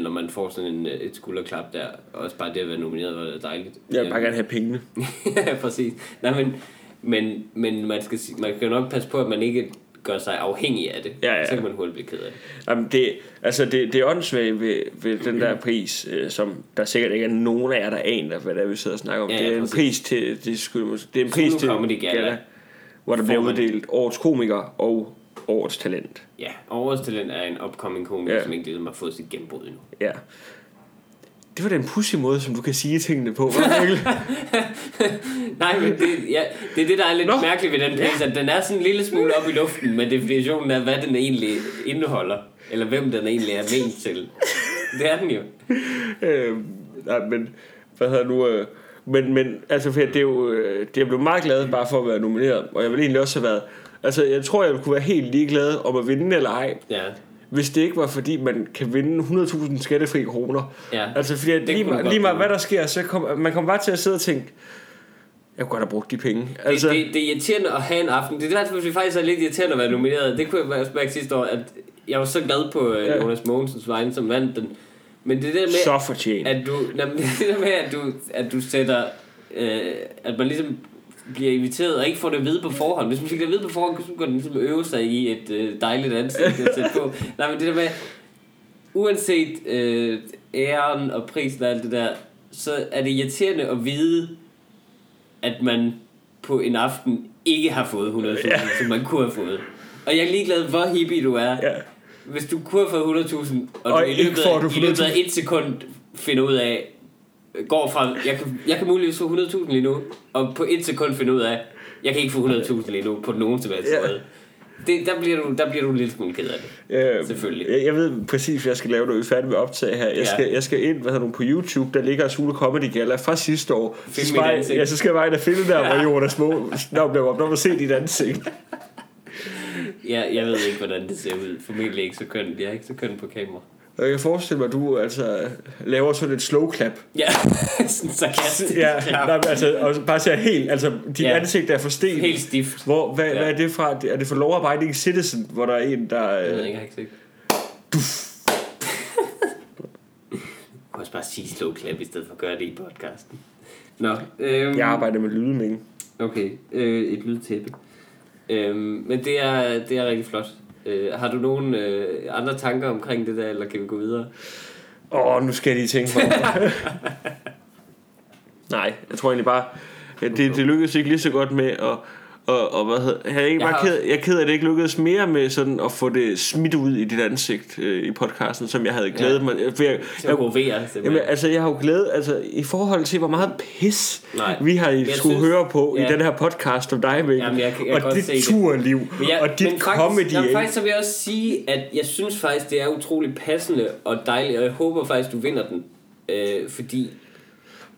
når man får sådan et skulderklap der. Også bare det at være nomineret, var det dejligt. Jeg vil bare gerne have pengene. Ja, præcis. Nej, men man skal nok passe på, at man ikke gør sig afhængig af det. Ja, ja. Så kan man hurtigt blive ked af det. Jamen, det er åndssvagt ved den der pris, som der sikkert ikke er nogen af jer, der aner, hvad det er, vi sidder og snakker om. Ja, ja, det er en pris til... Det er en pris til... Hvor der bliver uddelt årets komiker og årets talent. Ja, årets talent er en upcoming komiker, som ikke ligesom har fået sit gennembrud endnu. Ja. Det var den pussy måde, som du kan sige tingene på, var det? Nej, men det er det, der er lidt mærkeligt ved den pris, at den er sådan en lille smule op i luften med definitionen af, hvad den egentlig indeholder, eller hvem den egentlig er ment til. Det er den jo. Nej, men hvad hedder nu... Men altså, for det er jo, jeg blev meget glad bare for at være nomineret. Og jeg ville egentlig også have været, altså jeg tror jeg kunne være helt ligeglad om at vinde eller ej, hvis det ikke var fordi man kan vinde 100.000 skattefri kroner. Altså fordi lige meget hvad der sker, så kommer bare til at sidde og tænke, jeg kunne godt have brugt de penge. Altså, det er irriterende at have en aften. Det er det faktisk er lidt irriterende at være nomineret. Det kunne jeg også mærke sidste år, at jeg var så glad på Jonas Mogensens vegne, som vandt den. Men det der med at du sætter at man ligesom bliver inviteret og ikke får det at vide på forhånd. Hvis man ikke bliver vide på forhånd, så kan man ligesom øve sig i et dejligt ansigt at sætte på. Nej, men det der med uanset æren og prisen og alt det der, så er det irriterende at vide, at man på en aften ikke har fået 100.000, som man kunne have fået. Og jeg er ligeglad, hvor hippie du er. Hvis du kunne have fået 100.000, og du i løbet af et sekund finder ud af, går fra, jeg kan muligvis få 100.000 lige nu, og på et sekund finder ud af, jeg kan ikke få 100.000 lige nu, på nogen tilbage måde. Der bliver du en lille smule ked af det, selvfølgelig. Jeg ved præcis, hvad jeg skal lave, når vi er færdige med optag her. Jeg skal ind, hvad hedder du, på YouTube, der ligger Sulu Comedy Gala fra sidste år. Så skal jeg bare ind og finde der, hvor Jonas når man ser dit ansigt. Jeg ved ikke, hvordan det ser ud. Formentlig ikke så kønt. Jeg er ikke så kønt på kamera. Jeg kan forestille mig, at du altså laver sådan et slow clap. Ja, sådan sarkastisk klap. Nej, altså, og bare ser helt, altså dit ansigt er forstenet. Helt stift. Hvad er det fra? Er det for Law-abiding Citizen, hvor der er en, der... Jeg ved ikke, jeg kan også bare sige slow clap, i stedet for at gøre det i podcasten. Nå, jeg arbejder med lydmængde. Okay, et lydtæppe. Men det er rigtig flot. Har du nogen andre tanker omkring det der, eller kan vi gå videre? Nu skal jeg lige tænke mig. Nej, jeg tror egentlig bare det lykkedes ikke lige så godt med og hvad hedder, jeg er ked af, at det ikke lykkedes mere med sådan at få det smidt ud i dit ansigt i podcasten, som jeg havde glædet mig. Jeg har jo glædet, altså i forhold til hvor meget pis vi har skulle høre på i den her podcast om dig, Mikkel. Jamen, jeg og dit turliv og dit comedy. Jamen, faktisk så vil jeg også sige, at jeg synes faktisk det er utrolig passende og dejligt, og jeg håber faktisk du vinder den, fordi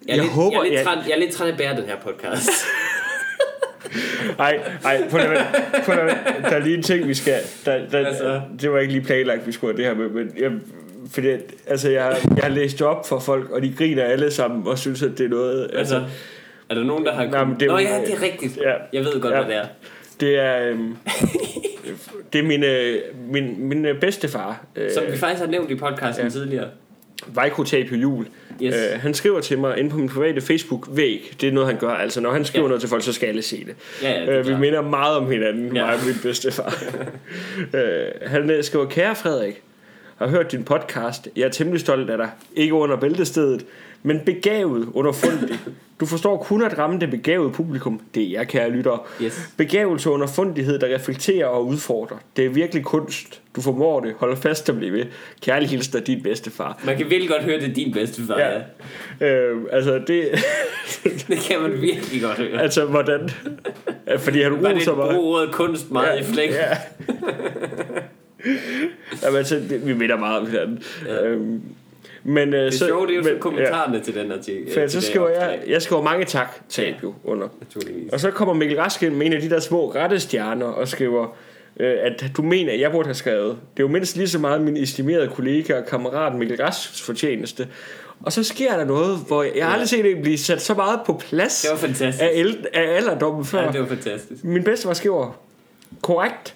jeg er lidt træt af at bære den her podcast. Nej, prøv at der er lige en ting, vi skal det var ikke lige planlagt, vi skulle have det her med. Men jeg har læst op for folk, og de griner alle sammen og synes, at det er noget. Altså er der nogen, der har det er rigtigt. Jeg ved godt, hvad det er. Det er det er min bedstefar, som vi faktisk har nævnt i podcasten tidligere, Vejkrotag på jul. Yes. Han skriver til mig inde på min private Facebook-væg. Det er noget han gør. Altså når han skriver noget til folk, så skal alle se det, det vi minder meget om hinanden, mig og min bedstefar. Han skriver: Kære Frederik, har hørt din podcast. Jeg er temmelig stolt af dig. Ikke under bæltestedet, men begavet underfundig. Du forstår kun at ramme det begavede publikum. Det er jeg, kære lyttere. Begavelse og underfundighed, der reflekterer og udfordrer. Det er virkelig kunst. Du formår det. Hold fast og bliv ved. Kærlig hilsen af din bedstefar. Man kan virkelig godt høre, det er din bedstefar. Altså det det kan man virkelig godt høre. Altså hvordan, fordi han roser mig. Var det ordet kunst meget i flæk? Jamen, altså, vi minder meget om hinanden. Men, det er sjovt, det er jo kommentarerne til den artikel. Så skriver jeg skriver mange tak til Abio under. Og så kommer Mikkel Rask ind med en af de der små rette stjerner og skriver, at du mener, at jeg burde have skrevet. Det er jo mindst lige så meget min estimerede kollega og kammerat Mikkel Rasks fortjeneste. Og så sker der noget, hvor jeg aldrig set det blive sat så meget på plads. Det var fantastisk. Af alderdommen før. Ja, det var fantastisk. Min bedste var skriver: Korrekt.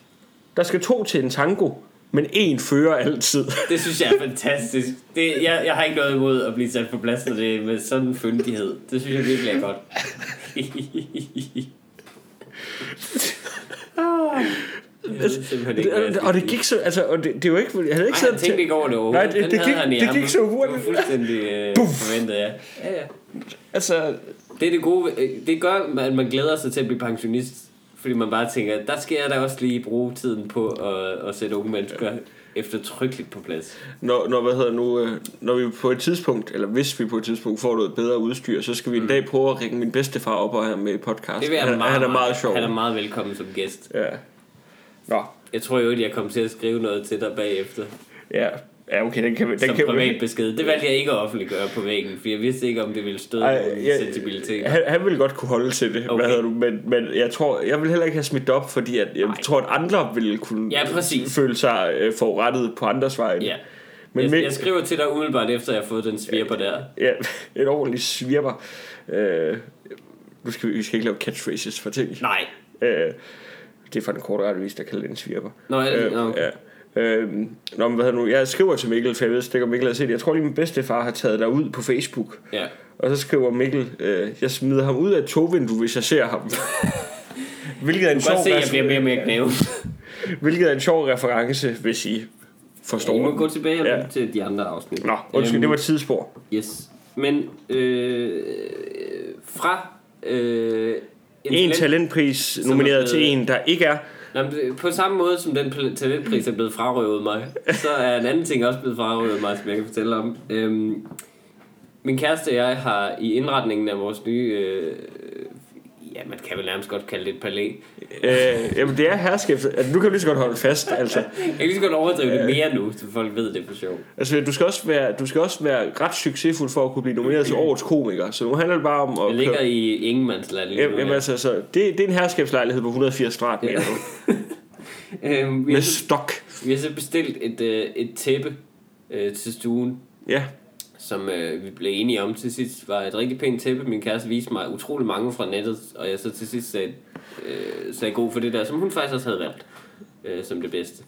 Der skal 2 til en tango, men 1 fører altid. Det synes jeg er fantastisk. Jeg har ikke noget imod at blive sat på plads af det med sådan en fyndighed. Det synes jeg virkelig er godt. Og det gik så, altså, og det er jo ikke, jeg havde ikke sådan tænkt ikke over det overhovedet. Nej, det gik så hurtigt. Fuldstændig forventet, ja. Ja. Altså, det er det gode. Det gør, at man glæder sig til at blive pensionist. Fordi man bare tænker, der skal jeg da også lige bruge tiden på at sætte unge mennesker eftertrykkeligt på plads. Når vi på et tidspunkt, eller hvis vi på et tidspunkt får noget bedre udstyr, så skal vi en dag prøve at ringe min bedstefar op og have med i podcast. Det vil jeg meget, han er meget sjov. Han er meget velkommen som gæst. Ja. Nå. Jeg tror jo ikke, jeg kommer til at skrive noget til dig bagefter. Ja. Ja, okay, den kan privat besked. Det valgte jeg ikke at offentliggøre på væggen, for jeg vidste ikke, om det ville støde sensibilitet. Han ville godt kunne holde til det, okay. Men jeg tror, jeg vil heller ikke have smidt op, fordi at, jeg tror, at andre ville kunne føle sig forurettet på andres vegne. Ja. Men jeg skriver til dig umiddelbart, efter jeg har fået den svirper der. Ja, en ordentlig svirper. Nu skal vi ikke lave catchphrases for ting. Nej. Det er fra den korte rettevis, der kalder den svirper. Nå, er det okay. Ja. Jeg skriver til Mikkel, for jeg ved ikke, om Mikkel har set det. Jeg tror lige min bedstefar har taget dig ud på Facebook. Ja. Og så skriver Mikkel, jeg smider ham ud af togvinduet, hvis jeg ser ham. Hvilket er en sjov Hvilket er en sjov reference, hvis I forstår. Vi må gå tilbage til de andre afsnit. Nå, undskyld, det var et tidsspor. Yes. Men fra en talentpris nomineret til en, der ikke er. På samme måde som den talentpris er blevet frarøvet mig, så er en anden ting også blevet frarøvet mig, som jeg kan fortælle om. Min kæreste og jeg har i indretningen af vores nye man kan vel nærmest godt kalde det et palæ. Jamen det er herskabet. Altså, nu kan vi lige så godt holde fast, altså. Jeg kan lige så godt overdrive det mere nu, så folk ved det for sjov. Altså du skal også være ret succesfuld for at kunne blive nomineret til årets komiker. Så nu handler det bare om at jeg ligger i ingenmandsland. Jamen altså så det er en herskabslejlighed på 180 kvadratmeter. Med stok. Vi har så bestilt et tæppe til stuen. Ja. Som vi blev enige om til sidst, var et rigtig pænt tæppe. Min kæreste viste mig utrolig mange fra nettet, og jeg så til sidst sagde god for det der, som hun faktisk også havde valgt som det bedste.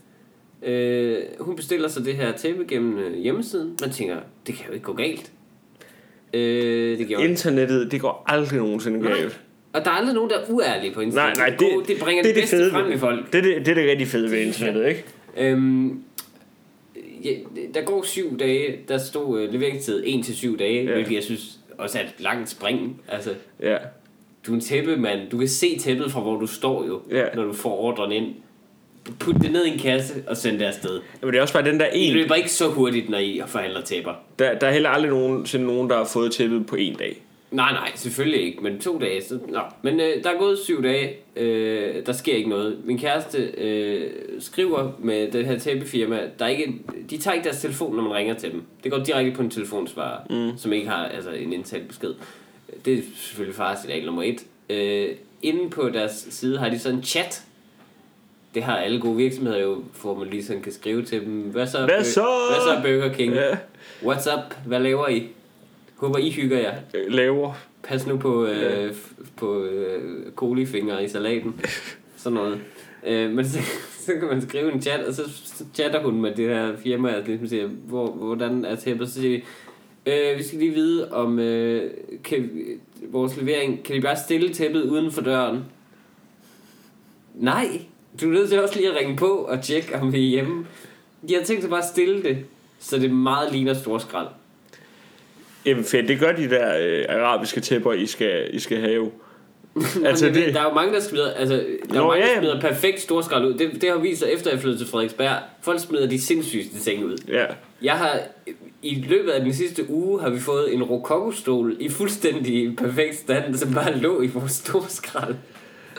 Hun bestiller så det her tæppe gennem hjemmesiden. Man tænker, det kan jo ikke gå galt. Internettet, det går aldrig nogensinde galt. Og der er aldrig nogen, der er uærlige på internettet. Nej, det bringer det bedste frem i folk. Det er det rigtig fede ved internettet, ikke? Ja, der går 7 dage, der stod leveringstid 1-7 dage, hvilket jeg synes også er et langt spring. Altså, du er en tæppemand, du kan se tæppet fra hvor du står jo, når du får ordren ind. Put det ned i en kasse og send det afsted. Jamen det er også bare den der en. I løber ikke så hurtigt, når I forhandler tæpper. Der er heller aldrig nogen, der har fået tæppet på 1 dag. Nej, selvfølgelig ikke, men 2 dage. Så, nå. Men der er gået 7 dage, der sker ikke noget. Min kæreste skriver med den her tæppefirma, de tager ikke deres telefon, når man ringer til dem. Det går direkte på en telefonsvarer, som ikke har altså, en indtalt besked. Det er selvfølgelig faresignal nummer 1. Inden på deres side har de sådan en chat. Det har alle gode virksomheder jo, hvor man lige sådan kan skrive til dem. Hvad så Burger King? Yeah. What's up? Hvad laver I? Håber I hygger jer. Laver. Pas nu på kolifingre i salaten. Sådan noget. Men så kan man skrive en chat, og så chatter hun med det her firma, og ligesom siger, hvordan er tæppet? Så siger de, vi skal lige vide om vores levering. Kan de bare stille tæppet uden for døren? Nej. Du er nødt til også lige at ringe på og tjekke, om vi er hjemme. De har tænkt sig bare at stille det, så det meget ligner storskrald. Jamen fedt, det gør de der arabiske tæpper, I skal have. Altså, der er jo mange, der smider, smider perfekt storskrald ud. Det har vist sig, efter jeg flyttede til Frederiksberg. Folk smider de sindssygste ting ud. Ja. Jeg har i løbet af den sidste uge har vi fået en rokokostol i fuldstændig perfekt stand, som bare lå i vores storskrald.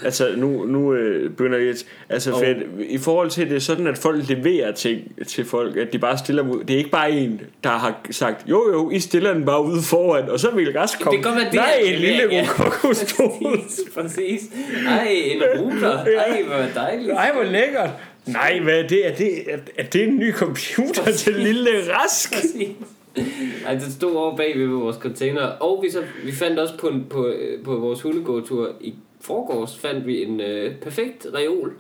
Altså nu begynder jeg altså for i forhold til det sådan at folk leverer ting til folk, at de bare stiller dem ud. Det er ikke bare en der har sagt jo I stiller den bare ude foran og så vil Rask komme. Det kan godt være det. Nej, en lille kokostol. Præcis. Nej, en router. Nej, hvor dejligt. Nej, hvor lækkert. Nej, hvad er det? Er det en ny computer til lille Rask? Præcis. Ej, det stod over bag ved vores container. Og vi fandt også på vores hundegåtur i forgårs fandt vi en perfekt reol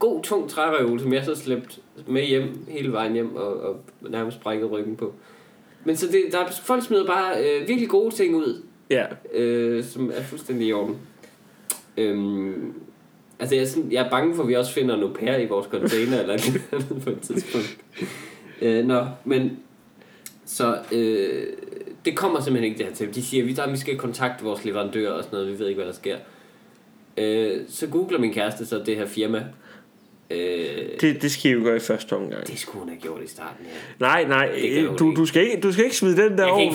god, tung trærøvelse, som jeg så slæbte med hjem, hele vejen hjem, og nærmest brækkede ryggen på. Men så det, der er, folk smider bare virkelig gode ting ud, som er fuldstændig i orden. Altså jeg er bange for, at vi også finder en au pair i vores container, eller noget på et tidspunkt. Det kommer simpelthen ikke det her til. De siger, at vi skal kontakte vores leverandør og sådan noget, vi ved ikke, hvad der sker. Så googler min kæreste så det her firma. Det skal I jo gøre i første omgang. Det skulle hun have gjort i starten, ja. Nej, du skal ikke smide den der over.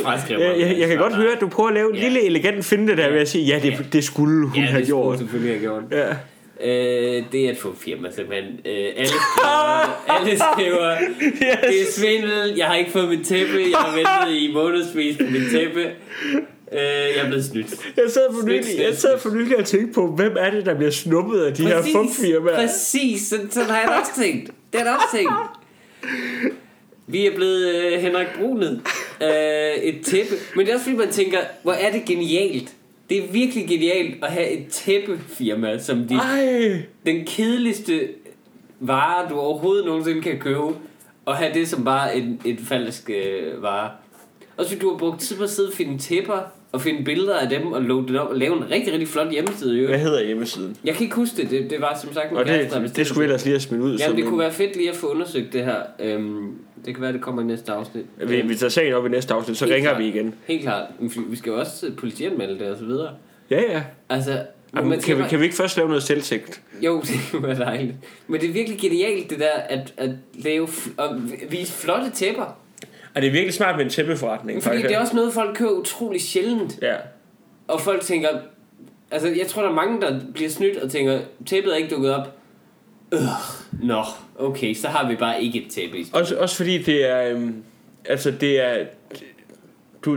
Jeg kan godt høre, at du prøver at lave en lille elegant finde der ved at sige, det skulle hun have gjort. Ja, det skulle hun have gjort. Ja. Det er et få firma simpelthen. Alle skriver yes. Det er svindel. Jeg har ikke fået mit tæppe. Jeg har ventet i månedsvis på mit tæppe. Jeg er blevet snydt. Jeg sad for nylig og tænkte på, hvem er det, der bliver snuppet af de her fugfirmaer. Præcis, sådan har jeg da også tænkt. Det er da også tænkt. Vi er blevet Henrik Brunet et tæppe. Men det er også fordi man tænker, hvor er det genialt. Det er virkelig genialt at have et tæppefirma, som den kedeligste vare, du overhovedet nogensinde kan købe, og have det som bare en falsk vare. Og så du har brugt tid på at sidde og finde tæpper, og finde billeder af dem, og load det op, og lave en rigtig, rigtig flot hjemmeside. Jo. Hvad hedder hjemmesiden? Jeg kan ikke huske det. Det var som sagt... Og det skulle ellers lige at smide ud. Jamen, det kunne være fedt lige at få undersøgt det her. Det kan være, det kommer i næste afsnit. Vi tager sagen op i næste afsnit, så ringer vi igen. Helt klart. Vi skal jo også politianmelde det og så videre. Ja. Altså... Jamen, kan vi ikke først lave noget selvtægt? Jo, det kunne være dejligt. Men det er virkelig genialt, det der, at lave... Og vise flotte tæpper. Og det er virkelig smart med en tæppeforretning. Fordi faktisk. Det er også noget, folk køber utrolig sjældent. Ja. Og folk tænker... Altså, jeg tror, der er mange, der bliver snydt og tænker, tæppet er ikke dukket op. Okay, så har vi bare ikke et tæppe. Også fordi det er...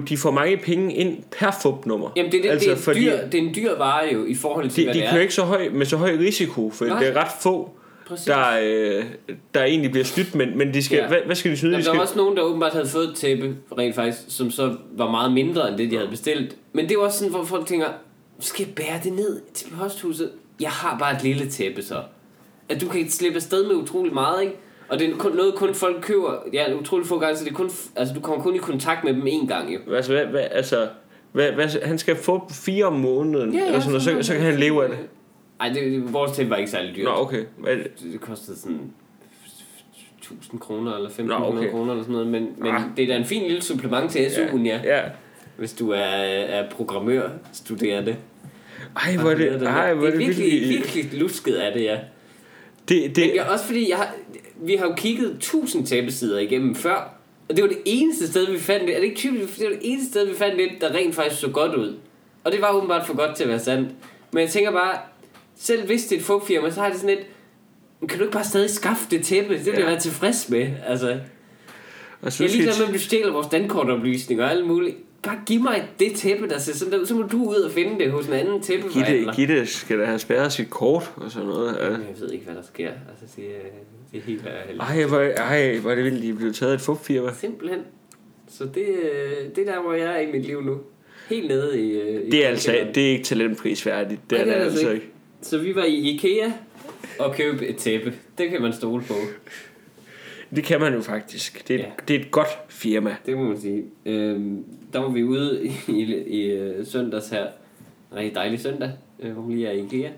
de får mange penge ind per fupnummer. Jamen, det er en dyr vare jo, i forhold til, hvad det er. De kører ikke med så høj risiko, for det er ret få... Der egentlig bliver snydt, men de skal, hvad skal de snyde? Jamen, der var også nogen, der åbenbart havde fået et tæppe, rent faktisk, som så var meget mindre end det, de havde bestilt. Men det var også sådan, hvor folk tænker, skal jeg bære det ned til posthuset? Jeg har bare et lille tæppe så. At du kan ikke slippe afsted med utrolig meget, ikke? Og det er noget, kun folk køber, utrolig få gange, så det er kun, altså, du kommer kun i kontakt med dem én gang, jo. Han skal få 4 om måneden, eller sådan, så kan han leve af det. Ej, vores tæppe var ikke særlig dyrt. Nå, okay. Det kostede sådan 1000 kroner eller 1500 kroner eller sådan noget. Men det er da en fin lille supplement til SU'en, ja. Hvis du er programmør, studerer det. Ej, hvor er det... Det er virkelig lusket af det, ja. Men også fordi, vi har jo kigget 1000 tæppesider igennem før, og det var det eneste sted, vi fandt det. Er det ikke typisk, det var det eneste sted, vi fandt det, der rent faktisk så godt ud? Og det var åbenbart for godt til at være sandt. Men jeg tænker bare... Selv hvis det er et fugfirma, så har det sådan et... Kan du ikke bare stadig skaffe det tæppe? Det vil jeg være tilfreds med, altså. Jeg er ligeglad med, at du stjæler vores dankortoplysninger og alt muligt. Bare giv mig det tæppe, der ser sådan der ud. Så må du ud og finde det hos en anden tæppeforhandler. Gitte skal da have spærret sit kort og sådan noget. Jeg ved ikke, hvad der sker. Altså, det er helt ærligt. Ej, hvor er det vildt, de er blevet taget et fugfirma. Simpelthen. Så det er der, hvor jeg er i mit liv nu. Helt nede i... Det er ikke talentprisværdigt. Det er det altså ikke. Så vi var i Ikea og købte et tæppe. Det kan man stole på. Det kan man jo faktisk. Det er et godt firma. Det må man sige. Der var vi ude i søndags her. Rigtig dejlig søndag, hvor vi lige er i Ikea.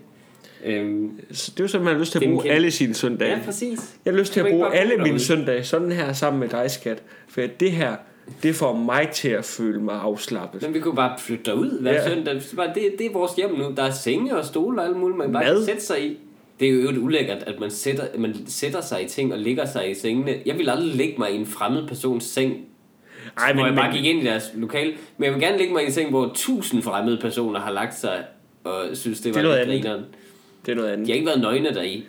Så det er jo sådan, man har lyst til at bruge alle sine søndage. Ja, præcis. Jeg har lyst til at bruge alle mine søndage sådan her sammen med dig, skat. For det her... Det får mig til at føle mig afslappet. Men vi kunne bare flytte derud hver søndag. Det er vores hjem nu. Der er senge og stole og alt muligt, man bare kan sætte sig i. Det er jo et ulækkert, at man sætter sig i ting og ligger sig i sengene. Jeg vil aldrig ligge mig i en fremmed persons seng. Ej, men jeg bare gik ind i deres lokale. Men jeg vil gerne ligge mig i en seng, hvor 1000 fremmede personer har lagt sig og synes, det var lidt grineren. Det er noget andet. De har ikke været nøgne deri.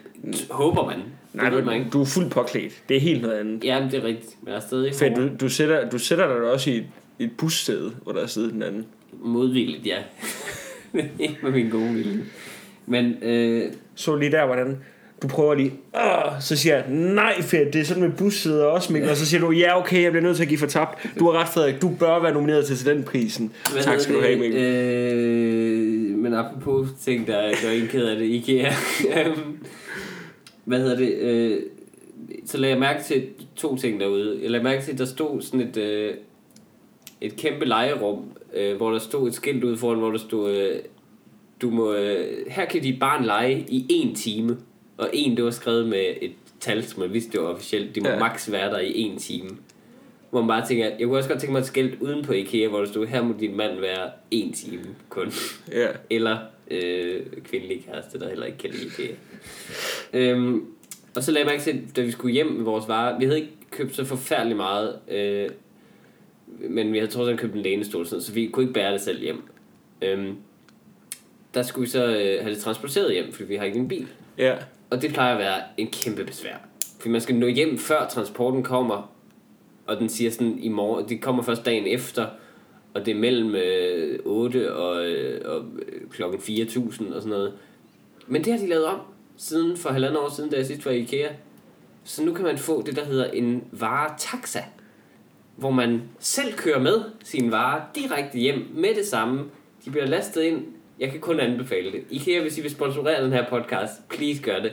Håber man. Nej, men du er fuldt påklædt. Det er helt noget andet. Ja, det er rigtigt. Men jeg er stadig ikke for. Du sætter dig også i et bussæde, hvor der sidder den anden. Modvilligt, ja. Ikke med min gode vilje. Men så lige der, hvordan du prøver lige. Så siger jeg, nej fedt, det er sådan med bussæder også, Mikkel. Og så siger du, ja okay, jeg bliver nødt til at give for tabt. Du har ret, Frederik, du bør være nomineret til den prisen. Tak skal du have, Mikkel. Men apropos ting, der gør en ked af det, Ikea. hvad hedder det, så lagde jeg mærke til to ting derude. Jeg lagde mærke til, at der stod sådan et kæmpe legerum, hvor der stod et skilt ude foran, hvor der stod, du må, her kan dit barn lege i 1 time. Og en, det var skrevet med et tal, som man vidste, det var officielt. De må maks være der i 1 time. Hvor man bare tænker, jeg kunne også godt tænke mig et skilt uden på Ikea, hvor der stod, her må din mand være 1 time kun. Yeah. Eller kvindelig kæreste, der heller ikke kan lide Ikea. Og så lagde jeg mærke til, da vi skulle hjem med vores varer, vi havde ikke købt så forfærdeligt meget, men vi havde trods alt købt en lænestol, så vi kunne ikke bære det selv hjem. Der skulle vi så have det transporteret hjem, fordi vi har ikke en bil. Yeah. Og det plejer at være en kæmpe besvær, fordi man skal nå hjem før transporten kommer, og den siger sådan i morgen, det kommer først dagen efter, og det er mellem 8 og klokken 4000 og sådan noget. Men det har de lavet om siden for 1,5 år siden, da jeg sidst var i IKEA. Så nu kan man få det, der hedder en varetaxa, hvor man selv kører med sine varer direkte hjem med det samme. De bliver lastet ind. Jeg kan kun anbefale det. IKEA, hvis I vil sponsorere den her podcast, please gør det.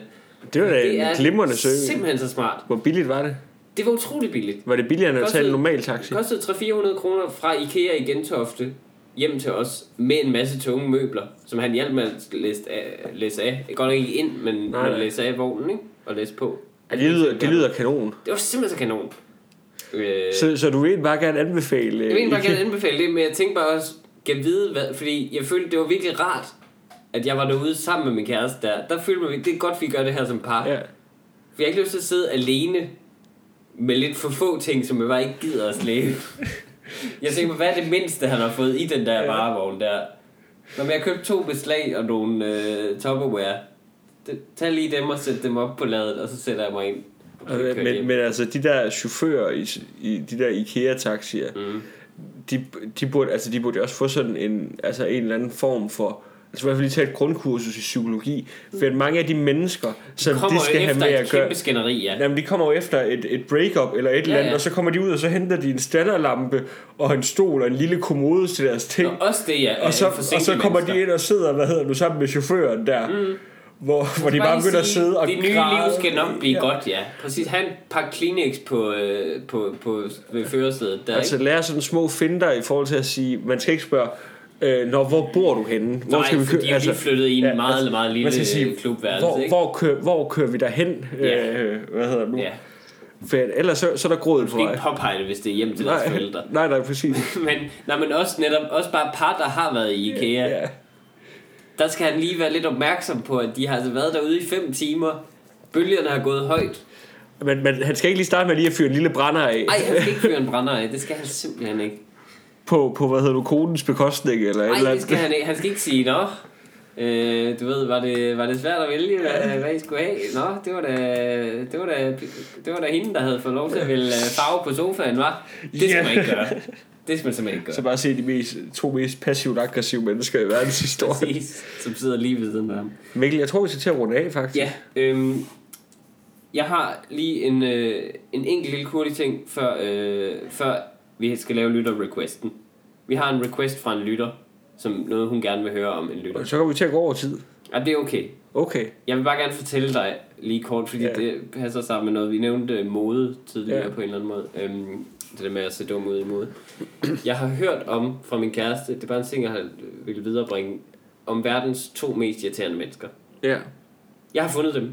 Det var da en glimrende service. Simpelthen så smart. Hvor billigt var det? Det var utroligt billigt. Var det billigere end at tage en normal taxi? Det kostede 300-400 kroner fra IKEA i Gentofte hjem til os med en masse tunge møbler, som han hjalp med at læse af. Jeg går nok ikke ind, men man læser af vognen, ikke? Og læse på. Det lyder kanon. Det var simpelthen så kanon. Så du vil bare gerne anbefale? Jeg vil bare gerne anbefale det, men jeg tænkte bare også, jeg ved hvad, fordi jeg følte, det var virkelig rart, at jeg var derude sammen med min kæreste der. Der følte man, det er godt, vi gør det her som par. Yeah. For jeg har ikke lyst til at sidde alene med lidt for få ting, som jeg bare ikke gider at slæbe. Jeg tænkte mig, hvad er det mindste, han har fået i den der varevogn der? Når jeg købte 2 beslag og nogle topperware, tag lige dem og sæt dem op på ladet, og så sætter jeg mig ind. Men altså, de der chauffører i de der IKEA-taxier, de burde jo også få sådan en eller anden form for, altså i hvert fald lige tage et grundkursus i psykologi, for mange af de mennesker, som de skal have med at gøre, jamen, de kommer jo efter et breakup eller et eller andet, og så kommer de ud, og så henter de en standerlampe og en stol og en lille kommode til deres ting, og også det, og så kommer de ind og sidder, sammen med chaufføren der, hvor de bare begynder at sidde og det nye liv skal nok blive godt, præcis. Han pakker Kleenex på førersædet der, altså lærer sådan små finter i forhold til at sige, man skal ikke spørge, hvor bor du henne? Hvor skal vi køre? Nej, altså, vi flyttede i en meget lille klubværelse. Hvor kører vi derhen? For ellers så er der grådet for dig. Du skal ikke påpege det, hvis det er hjem til deres forældre. Nej, præcis. men også netop, også bare par, der har været i IKEA. Der skal han lige være lidt opmærksom på, at de har altså været derude i 5 timer. Bølgerne har gået højt. Men han skal ikke lige starte med lige at fyre en lille brænder af. Nej, han skal ikke fyre en brænder af. Det skal han simpelthen ikke. På konens bekostning eller et eller andet. Nej, det skal han ikke. Han skal ikke sige, nå, du ved, var det svært at vælge, hvad I skulle have? Nå, det var da hende, der havde fået lov til at vælge farve på sofaen, var. Det skal man ikke gøre. Det skal man simpelthen ikke gøre. Så bare se de to mest passivt-aggressive mennesker i verdenshistorien. Præcis, som sidder lige ved siden af ham. Mikkel, jeg tror, vi skal til at runde af, faktisk. Ja, jeg har lige en enkelt lille hurtig ting, før vi skal lave lytter-requesten. Vi har en request fra en lytter, som noget, hun gerne vil høre om en lytter. Så kan vi til at gå over tid. Ja, det er okay. Okay. Jeg vil bare gerne fortælle dig lige kort, fordi det passer sammen med noget. Vi nævnte mode tidligere på en eller anden måde. Det der med at se dum ud i mode. Jeg har hørt om fra min kæreste, det er bare en ting, jeg vil viderebringe, om verdens 2 mest irriterende mennesker. Ja. Jeg har fundet dem.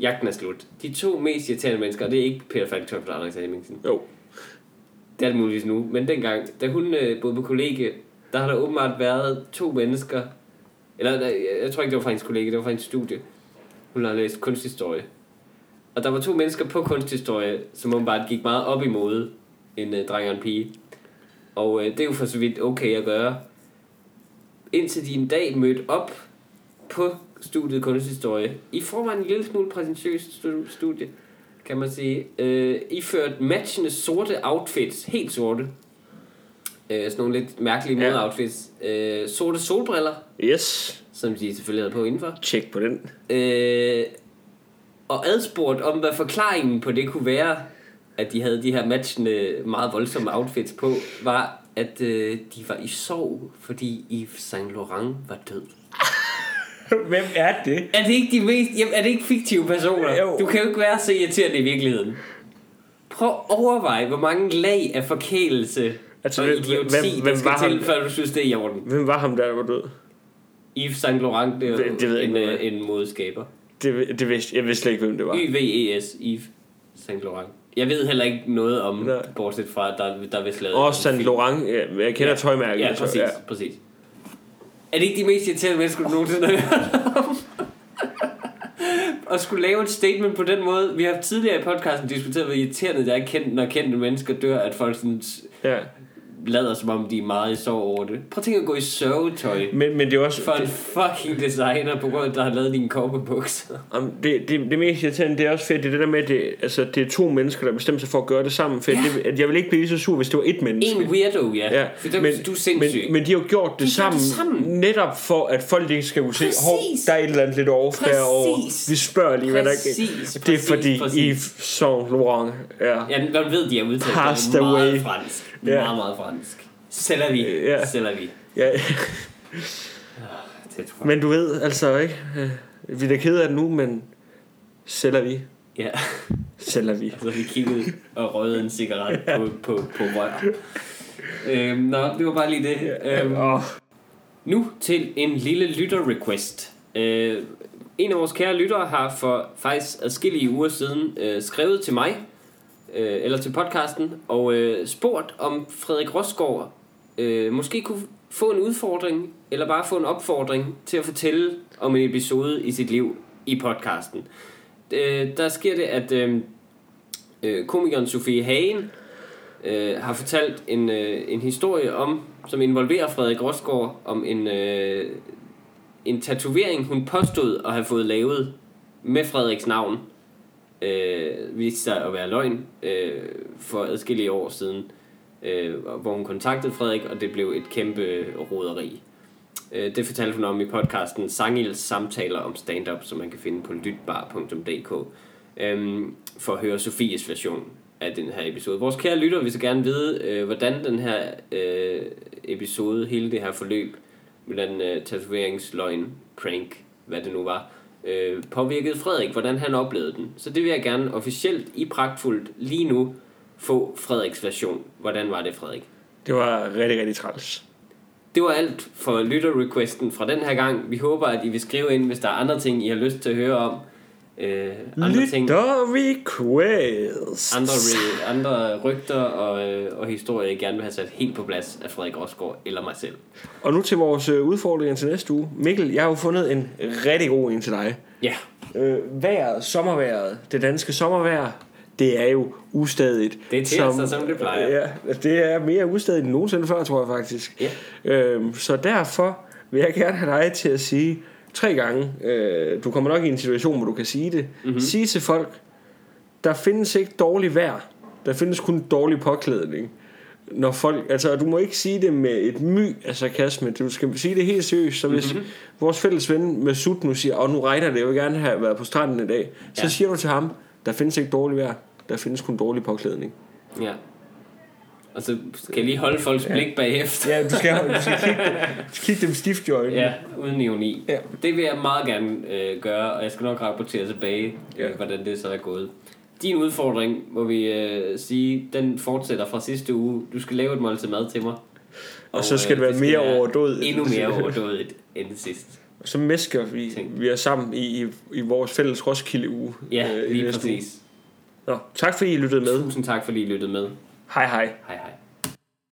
Jagten er slut. De 2 mest irriterende mennesker, og det er ikke Per Falktoft og Anders Hemmingsen. Jo. Det er det muligvis nu, men dengang, da hun boede på kollegie, der har der åbenbart været 2 mennesker, eller jeg tror ikke, det var fra hendes kollegie, det var fra hendes studie. Hun har læst kunsthistorie. Og der var 2 mennesker på kunsthistorie, som åbenbart gik meget op i mode, en dreng og en pige. Og det er jo for så vidt okay at gøre. Indtil de en dag mødte op på studiet kunsthistorie, i forvejen en lille smule præsentiøst studie, kan man sige, iført matchende sorte outfits, helt sorte, sådan nogle lidt mærkelige modeoutfits, sorte solbriller, som de selvfølgelig havde på indenfor. Tjek på den. Og adspurgt om, hvad forklaringen på det kunne være, at de havde de her matchende, meget voldsomme outfits på, var, at de var i sorg, fordi Yves Saint Laurent var død. Hvem er det? Er det ikke de mest, jamen, er det ikke fiktive personer? Jo. Du kan jo ikke være så irriterende i virkeligheden. Prøv at overveje, hvor mange lag af forkælelse og idioti, der skal til, før du synes, det er i orden. Hvem var ham, der var død? Yves Saint Laurent, det er en modeskaber. Det vidste, jeg vidste slet ikke, hvem det var. YVES, Yves Saint Laurent. Jeg ved heller ikke noget om, nej, bortset fra, der vist lavet... Og Saint Laurent, ja, jeg kender tøjmærket. Ja, præcis, ja, præcis. Er det ikke de mest irriterende mennesker, du nogensinde har hørt om? Og skulle lave et statement på den måde. Vi har tidligere i podcasten diskuteret, hvor irriterende det er, når kendte mennesker dør, at folk sådan... Ja. Lader som om de er meget i sorg over det. Prøv at tænke at gå i sørgetøj, men det er også for en fucking designer på grund, der har lavet dine korpebukser. Det mest irriterende, det er også fedt. Det er det der med det, altså, det er to mennesker, der bestemmer sig for at gøre det sammen, ja. Jeg vil ikke blive så sur, hvis det var et menneske. En weirdo, ja. For det, men du er sindssyg. Men de har jo gjort det sammen. Netop for at folk ikke skal kunne se, der er et eller andet lidt off derovre. Vi spørger lige, hvad der ikke. Det er fordi Yves Saint Laurent er, ja, man ved, de er udtalt meget fransk. Yeah. Meget, meget fransk. Sælger vi. Yeah. Men du ved, altså, ikke? Vi er da kede af det nu, men sælger vi. Ja. Yeah. Sælger vi. Altså, vi kiggede og røgede en cigaret på rør. Nå, det var bare lige det. Yeah. Nu til en lille lytter-request. En af vores kære lyttere har for faktisk adskillige uger siden skrevet til mig, eller til podcasten, og spurgt om Frederik Rosgaard måske kunne få en udfordring eller bare få en opfordring til at fortælle om en episode i sit liv i podcasten. Der sker det, at komikeren Sofie Hagen har fortalt en historie om, som involverer Frederik Rosgaard, om en tatovering, hun påstod at have fået lavet med Frederiks navn. Viste sig at være løgn for adskillige år siden, hvor hun kontaktede Frederik, og det blev et kæmpe roderi. Det fortalte hun om i podcasten Sangils samtaler om stand-up, som man kan finde på lytbar.dk, for at høre Sofies version af den her episode. Vores kære lytter vil så gerne vide, hvordan den her episode, hele det her forløb, hvordan tatoveringsløgn, prank, hvad det nu var, påvirkede Frederik, hvordan han oplevede den. Så det vil jeg gerne officielt i Pragtfuldt lige nu få Frederiks version. Hvordan var det, Frederik? Det var rigtig, rigtig træls. Det var alt for lytterrequesten fra den her gang. Vi håber, at I vil skrive ind, hvis der er andre ting, I har lyst til at høre om. Lytterrequest. Andre rygter og historier, I gerne vil have sat helt på plads af Frederik Rosgaard eller mig selv. Og nu til vores udfordringer til næste uge. Mikkel, jeg har jo fundet en rigtig god en til dig. Ja. Vejret, sommervejret, det danske sommervejr, det er jo ustadigt. Det er tilsat, som det plejer. Ja, det er mere ustadigt end nogensinde før, tror jeg faktisk. Ja. Så derfor vil jeg gerne have dig til at sige 3 gange, du kommer nok i en situation, hvor du kan sige det. Mm-hmm. Sige til folk, der findes ikke dårlig vejr, der findes kun dårlig påklædning. Når folk, altså, du må ikke sige det med et my af sarkasme, du skal sige det helt seriøst. Så hvis vores fælles ven med sut nu siger, nu regner det, jeg vil gerne have været på stranden i dag, så siger du til ham, der findes ikke dårlig vejr, der findes kun dårlig påklædning. Ja. Og så skal jeg lige holde folks blik bagefter. Ja, du skal kigge dem stift i øjnene. Ja, uden ironi. Ja. Det vil jeg meget gerne gøre, og jeg skal nok rapportere tilbage, hvordan det så er gået. Din udfordring, må vi sige, den fortsætter fra sidste uge. Du skal lave et måltid mad til mig. Og så skal det være mere overdådigt. Endnu mere overdådigt end sidst. Og så mæsker vi er sammen i vores fælles Roskilde uge. Ja, lige præcis. Nå, tak fordi I lyttede med. Tusind tak fordi I lyttede med. Hej hej.